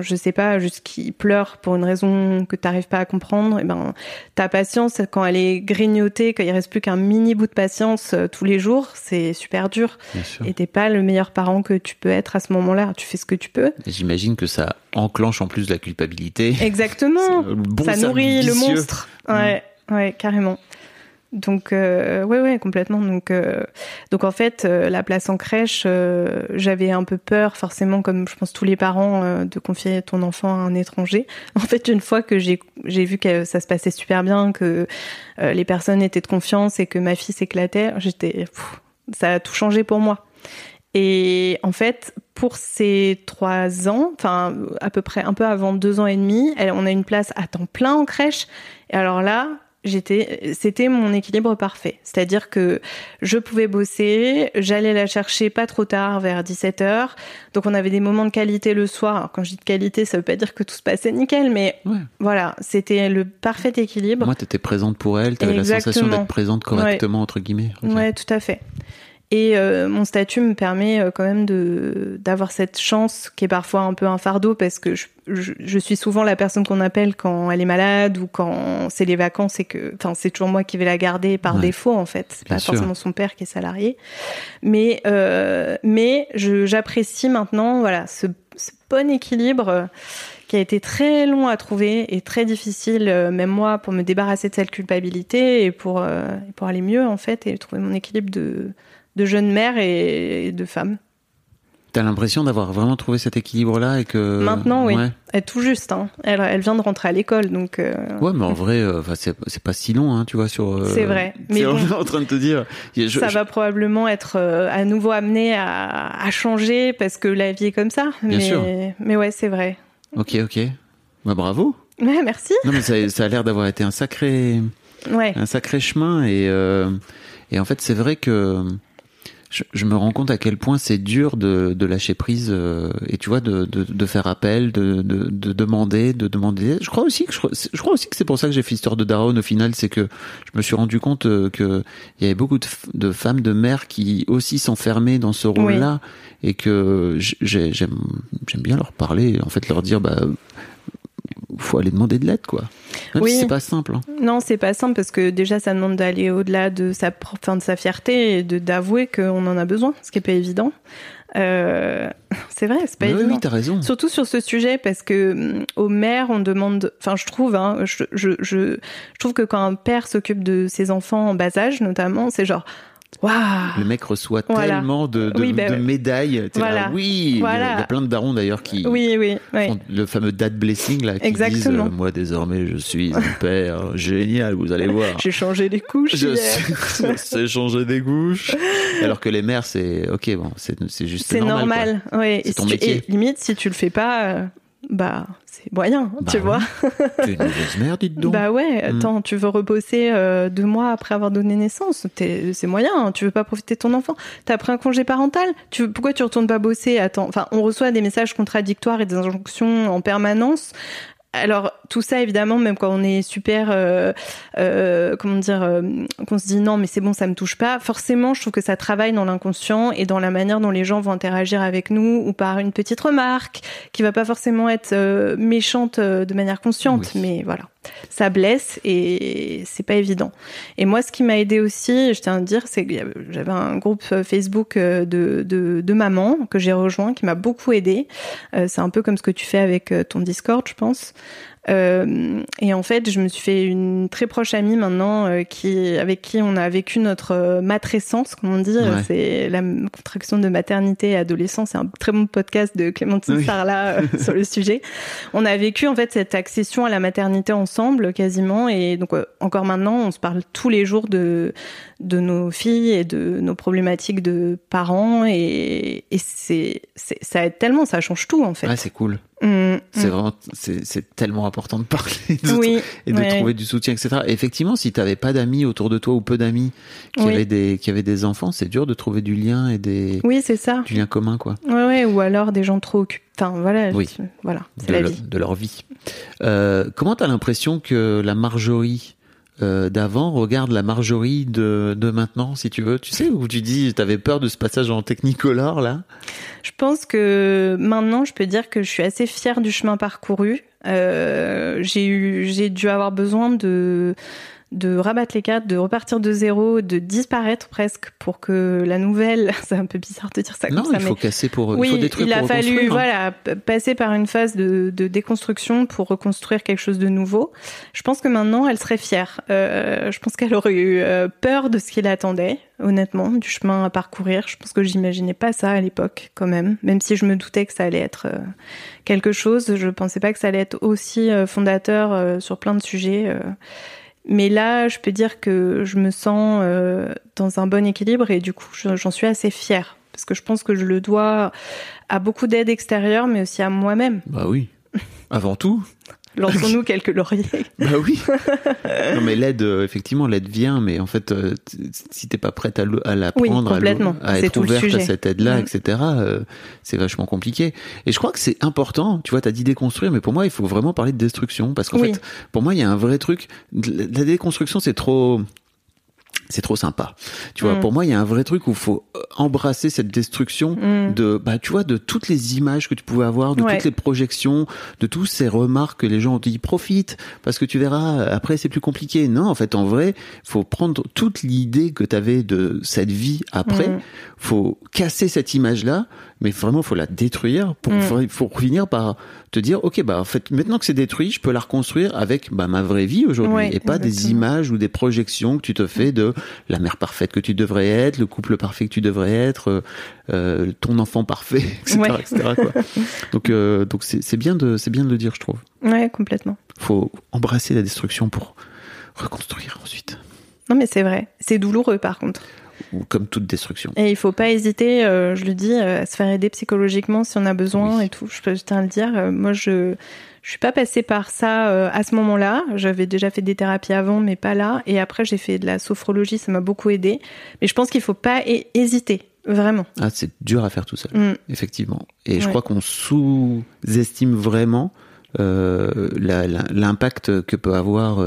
juste qui pleure pour une raison que t'arrives pas à comprendre, ta patience, quand elle est grignotée, quand il reste plus qu'un mini bout de patience tous les jours, c'est super dur. Bien sûr. Et t'es pas le meilleur parent que tu peux être à ce moment-là. Tu fais ce que tu peux. Et j'imagine que ça enclenche en plus de la culpabilité. Exactement. Ça nourrit le monstre. Ouais, carrément. Donc, complètement. Donc en fait, la place en crèche, j'avais un peu peur, forcément, comme je pense tous les parents, de confier ton enfant à un étranger. En fait, une fois que j'ai vu que ça se passait super bien, que les personnes étaient de confiance et que ma fille s'éclatait, ça a tout changé pour moi. Et en fait, pour ces 3 ans, à peu près un peu avant 2 ans et demi, on a une place à temps plein en crèche. Et alors là, c'était mon équilibre parfait. C'est-à-dire que je pouvais bosser, j'allais la chercher pas trop tard, vers 17h. Donc on avait des moments de qualité le soir. Alors quand je dis de qualité, ça veut pas dire que tout se passait nickel, mais voilà, c'était le parfait équilibre. Moi, t'étais présente pour elle, t'avais la sensation d'être présente correctement, entre guillemets. Okay. Ouais, tout à fait. Et mon statut me permet quand même d'avoir cette chance qui est parfois un peu un fardeau, parce que je suis souvent la personne qu'on appelle quand elle est malade ou quand c'est les vacances, et que, enfin, c'est toujours moi qui vais la garder par défaut, en fait. C'est pas forcément son père qui est salarié. Mais j'apprécie maintenant, voilà, ce bon équilibre qui a été très long à trouver et très difficile, même moi, pour me débarrasser de cette culpabilité et pour aller mieux, en fait, et trouver mon équilibre de jeune mère et de femme. T'as l'impression d'avoir vraiment trouvé cet équilibre-là et que... Maintenant, oui. Ouais. Elle est tout juste. Hein. Elle vient de rentrer à l'école, donc... Ouais, mais en vrai, c'est pas si long, hein, tu vois, sur... C'est vrai. Mais bon, on est en train de te dire... Ça va probablement être à nouveau amené à changer, parce que la vie est comme ça. Bien sûr. Mais ouais, c'est vrai. Ok. Bah, bravo. Ouais, merci. Non, mais ça a l'air d'avoir été un sacré chemin. Et en fait, c'est vrai que... Je me rends compte à quel point c'est dur de lâcher prise, et tu vois, de faire appel, de demander. Je crois aussi que c'est pour ça que j'ai fait Histoire de Daronne. Au final, c'est que je me suis rendu compte que il y avait beaucoup de femmes, de mères qui aussi s'enfermaient dans ce rôle-là, et que j'aime bien leur parler, en fait, leur dire faut aller demander de l'aide, quoi. Même si c'est pas simple. Hein. Non, c'est pas simple, parce que déjà, ça demande d'aller au-delà de sa fierté et d'avouer qu'on en a besoin, ce qui est pas évident. C'est vrai, c'est pas évident. Oui, t'as raison. Surtout sur ce sujet, parce que aux mères, on demande. Enfin, je trouve, hein, je trouve que quand un père s'occupe de ses enfants en bas âge, notamment, c'est genre. Wow. Le mec reçoit tellement de médailles. Il y a plein de darons d'ailleurs qui font le fameux dad blessing là, qui disent moi désormais je suis un père génial, vous allez voir. J'ai changé les couches. C'est changer des couches. Alors que les mères c'est ok, bon, c'est juste normal. Ouais. C'est ton métier. Et limite si tu le fais pas. C'est moyen, tu vois. Tu es une mauvaise mère, dites donc. Bah ouais, attends, tu veux reposer 2 mois après avoir donné naissance, c'est moyen, hein, tu veux pas profiter de ton enfant. T'as pris un congé parental, pourquoi tu retournes pas bosser? Attends, enfin, on reçoit des messages contradictoires et des injonctions en permanence. Alors tout ça évidemment, même quand on est super, qu'on se dit non mais c'est bon, ça me touche pas. Forcément, je trouve que ça travaille dans l'inconscient et dans la manière dont les gens vont interagir avec nous, ou par une petite remarque qui va pas forcément être méchante de manière consciente, mais voilà, ça blesse et c'est pas évident. Et moi, ce qui m'a aidée aussi, je tiens à dire, c'est que j'avais un groupe Facebook de mamans que j'ai rejoint, qui m'a beaucoup aidée. C'est un peu comme ce que tu fais avec ton Discord, je pense. Et en fait, je me suis fait une très proche amie maintenant, avec qui on a vécu notre matrescence, comme on dit. Ouais. C'est la contraction de maternité et adolescence. C'est un très bon podcast de Clémentine Sarlat sur le sujet. On a vécu en fait cette accession à la maternité ensemble quasiment, et donc encore maintenant, on se parle tous les jours de nos filles et de nos problématiques de parents, et ça aide tellement, ça change tout en fait. Ouais, c'est cool. C'est vraiment, c'est tellement important de parler et de trouver du soutien, etc. Et effectivement, si t'avais pas d'amis autour de toi, ou peu d'amis qui avaient des enfants, c'est dur de trouver du lien et du lien commun, quoi. Ouais, ou alors des gens trop occupés. Enfin, voilà. Oui. Voilà. C'est la vie. De leur vie. Comment t'as l'impression que la Marjorie d'avant regarde la Marjorie de maintenant, si tu veux, tu sais, où tu dis t'avais peur de ce passage en technicolore là? Je pense que maintenant, je peux dire que je suis assez fière du chemin parcouru. J'ai dû avoir besoin de rabattre les cartes, de repartir de zéro, de disparaître presque pour que la nouvelle... C'est un peu bizarre de dire ça comme ça. Non, il faut casser il faut détruire pour reconstruire. Il a fallu passer par une phase de déconstruction pour reconstruire quelque chose de nouveau. Je pense que maintenant, elle serait fière. Je pense qu'elle aurait eu peur de ce qui l'attendait, honnêtement, du chemin à parcourir. Je pense que j'imaginais pas ça à l'époque, quand même. Même si je me doutais que ça allait être quelque chose, je pensais pas que ça allait être aussi fondateur sur plein de sujets. Mais là, je peux dire que je me sens dans un bon équilibre, et du coup, j'en suis assez fière. Parce que je pense que je le dois à beaucoup d'aide extérieure, mais aussi à moi-même. Bah oui, avant tout. Lançons-nous quelques lauriers. Bah oui. Non mais l'aide, effectivement, l'aide vient, mais en fait, si t'es pas prête à la prendre, à être ouverte à cette aide-là, etc., c'est vachement compliqué. Et je crois que c'est important, tu vois, t'as dit déconstruire, mais pour moi, il faut vraiment parler de destruction, parce qu'en fait, pour moi, il y a un vrai truc, la déconstruction, c'est trop... c'est trop sympa. Tu vois, pour moi, il y a un vrai truc où il faut embrasser cette destruction de, bah, tu vois, de toutes les images que tu pouvais avoir, de toutes les projections, de toutes ces remarques que les gens ont dit, profite, parce que tu verras, après, c'est plus compliqué. Non, en fait, en vrai, faut prendre toute l'idée que t'avais de cette vie après, faut casser cette image-là, mais vraiment, faut la détruire pour, faut finir par te dire, ok, bah, en fait, maintenant que c'est détruit, je peux la reconstruire avec, bah, ma vraie vie aujourd'hui, et pas des images ou des projections que tu te fais de la mère parfaite que tu devrais être, le couple parfait que tu devrais être, ton enfant parfait, etc. etc. quoi. Donc c'est bien de le dire, je trouve. Ouais, complètement. Faut embrasser la destruction pour reconstruire ensuite. Non, mais c'est vrai. C'est douloureux, par contre. Ou comme toute destruction. Et il faut pas hésiter, je le dis, à se faire aider psychologiquement si on a besoin et tout. Je tiens à le dire. Moi, je suis pas passée par ça à ce moment-là. J'avais déjà fait des thérapies avant, mais pas là. Et après, j'ai fait de la sophrologie, ça m'a beaucoup aidée. Mais je pense qu'il faut pas hésiter, vraiment. Ah, c'est dur à faire tout seul, effectivement. Et je crois qu'on sous-estime vraiment l'impact que peut avoir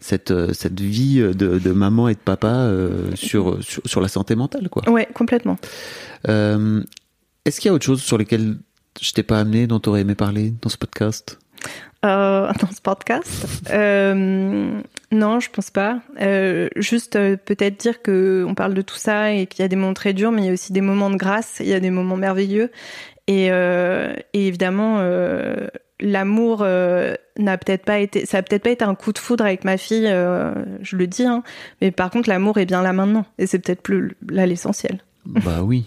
cette vie de maman et de papa sur la santé mentale, quoi. Ouais, complètement. Est-ce qu'il y a autre chose sur lesquelles je t'ai pas amené, dont t'aurais aimé parler dans ce podcast? Non, je pense pas. Juste peut-être dire que on parle de tout ça et qu'il y a des moments très durs, mais il y a aussi des moments de grâce, il y a des moments merveilleux, et évidemment l'amour n'a peut-être pas été, ça a peut-être pas été un coup de foudre avec ma fille, je le dis, hein, mais par contre l'amour est bien là maintenant, et c'est peut-être plus là l'essentiel. Bah oui.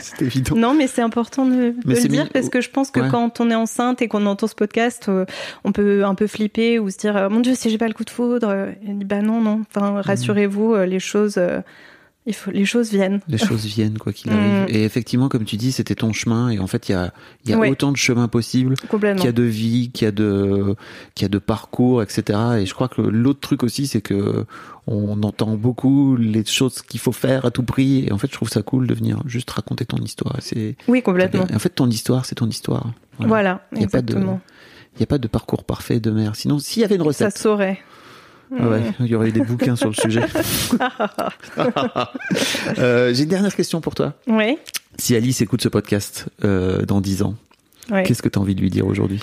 C'est évident. Non, mais c'est important de le dire, parce que je pense que quand on est enceinte et qu'on entend ce podcast, on peut un peu flipper ou se dire, mon Dieu, si j'ai pas le coup de foudre. Et on dit, bah non, enfin, rassurez-vous, les choses viennent. Les choses viennent, quoi qu'il arrive. Et effectivement, comme tu dis, c'était ton chemin. Et en fait, il y a autant de chemins possibles, qu'il y a de vie, qu'il y a de parcours, etc. Et je crois que l'autre truc aussi, c'est que on entend beaucoup les choses qu'il faut faire à tout prix. Et en fait, je trouve ça cool de venir juste raconter ton histoire. Oui, complètement. En fait, ton histoire, c'est ton histoire. Voilà, exactement. Il n'y a pas de parcours parfait de mère. Sinon, s'il y avait une recette... Ça saurait. Ouais, il y aurait eu des bouquins sur le sujet. J'ai une dernière question pour toi. Oui. Si Alice écoute ce podcast dans 10 ans, qu'est-ce que tu as envie de lui dire aujourd'hui ?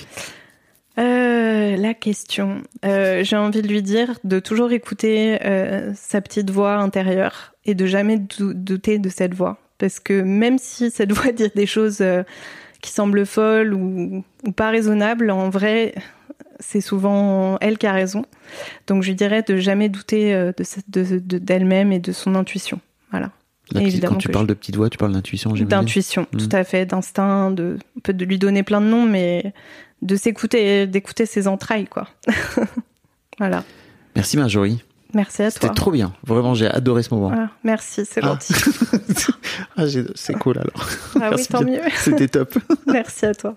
La question. J'ai envie de lui dire de toujours écouter sa petite voix intérieure et de jamais douter de cette voix. Parce que même si cette voix dit des choses qui semblent folles ou pas raisonnables, en vrai... c'est souvent elle qui a raison. Donc, je lui dirais de jamais douter d'elle-même et de son intuition. Voilà. Quand tu parles de petite voix, tu parles d'intuition, j'imagine. D'intuition, tout à fait, d'instinct. On peut lui donner plein de noms, mais de s'écouter, d'écouter ses entrailles, quoi. Voilà. Merci Marjorie. Merci à toi. C'était trop bien. Vraiment, j'ai adoré ce moment. Ah, merci, c'est gentil. C'est cool alors. Ah oui, tant mieux. C'était top. Merci à toi.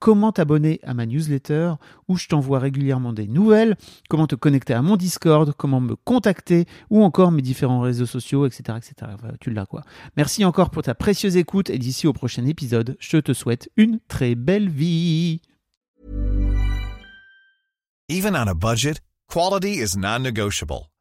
comment t'abonner à ma newsletter où je t'envoie régulièrement des nouvelles, comment te connecter à mon Discord, comment me contacter ou encore mes différents réseaux sociaux, etc. etc. Enfin, tu l'as, quoi. Merci encore pour ta précieuse écoute et d'ici au prochain épisode, je te souhaite une très belle vie. Even on a budget, quality is non-negotiable.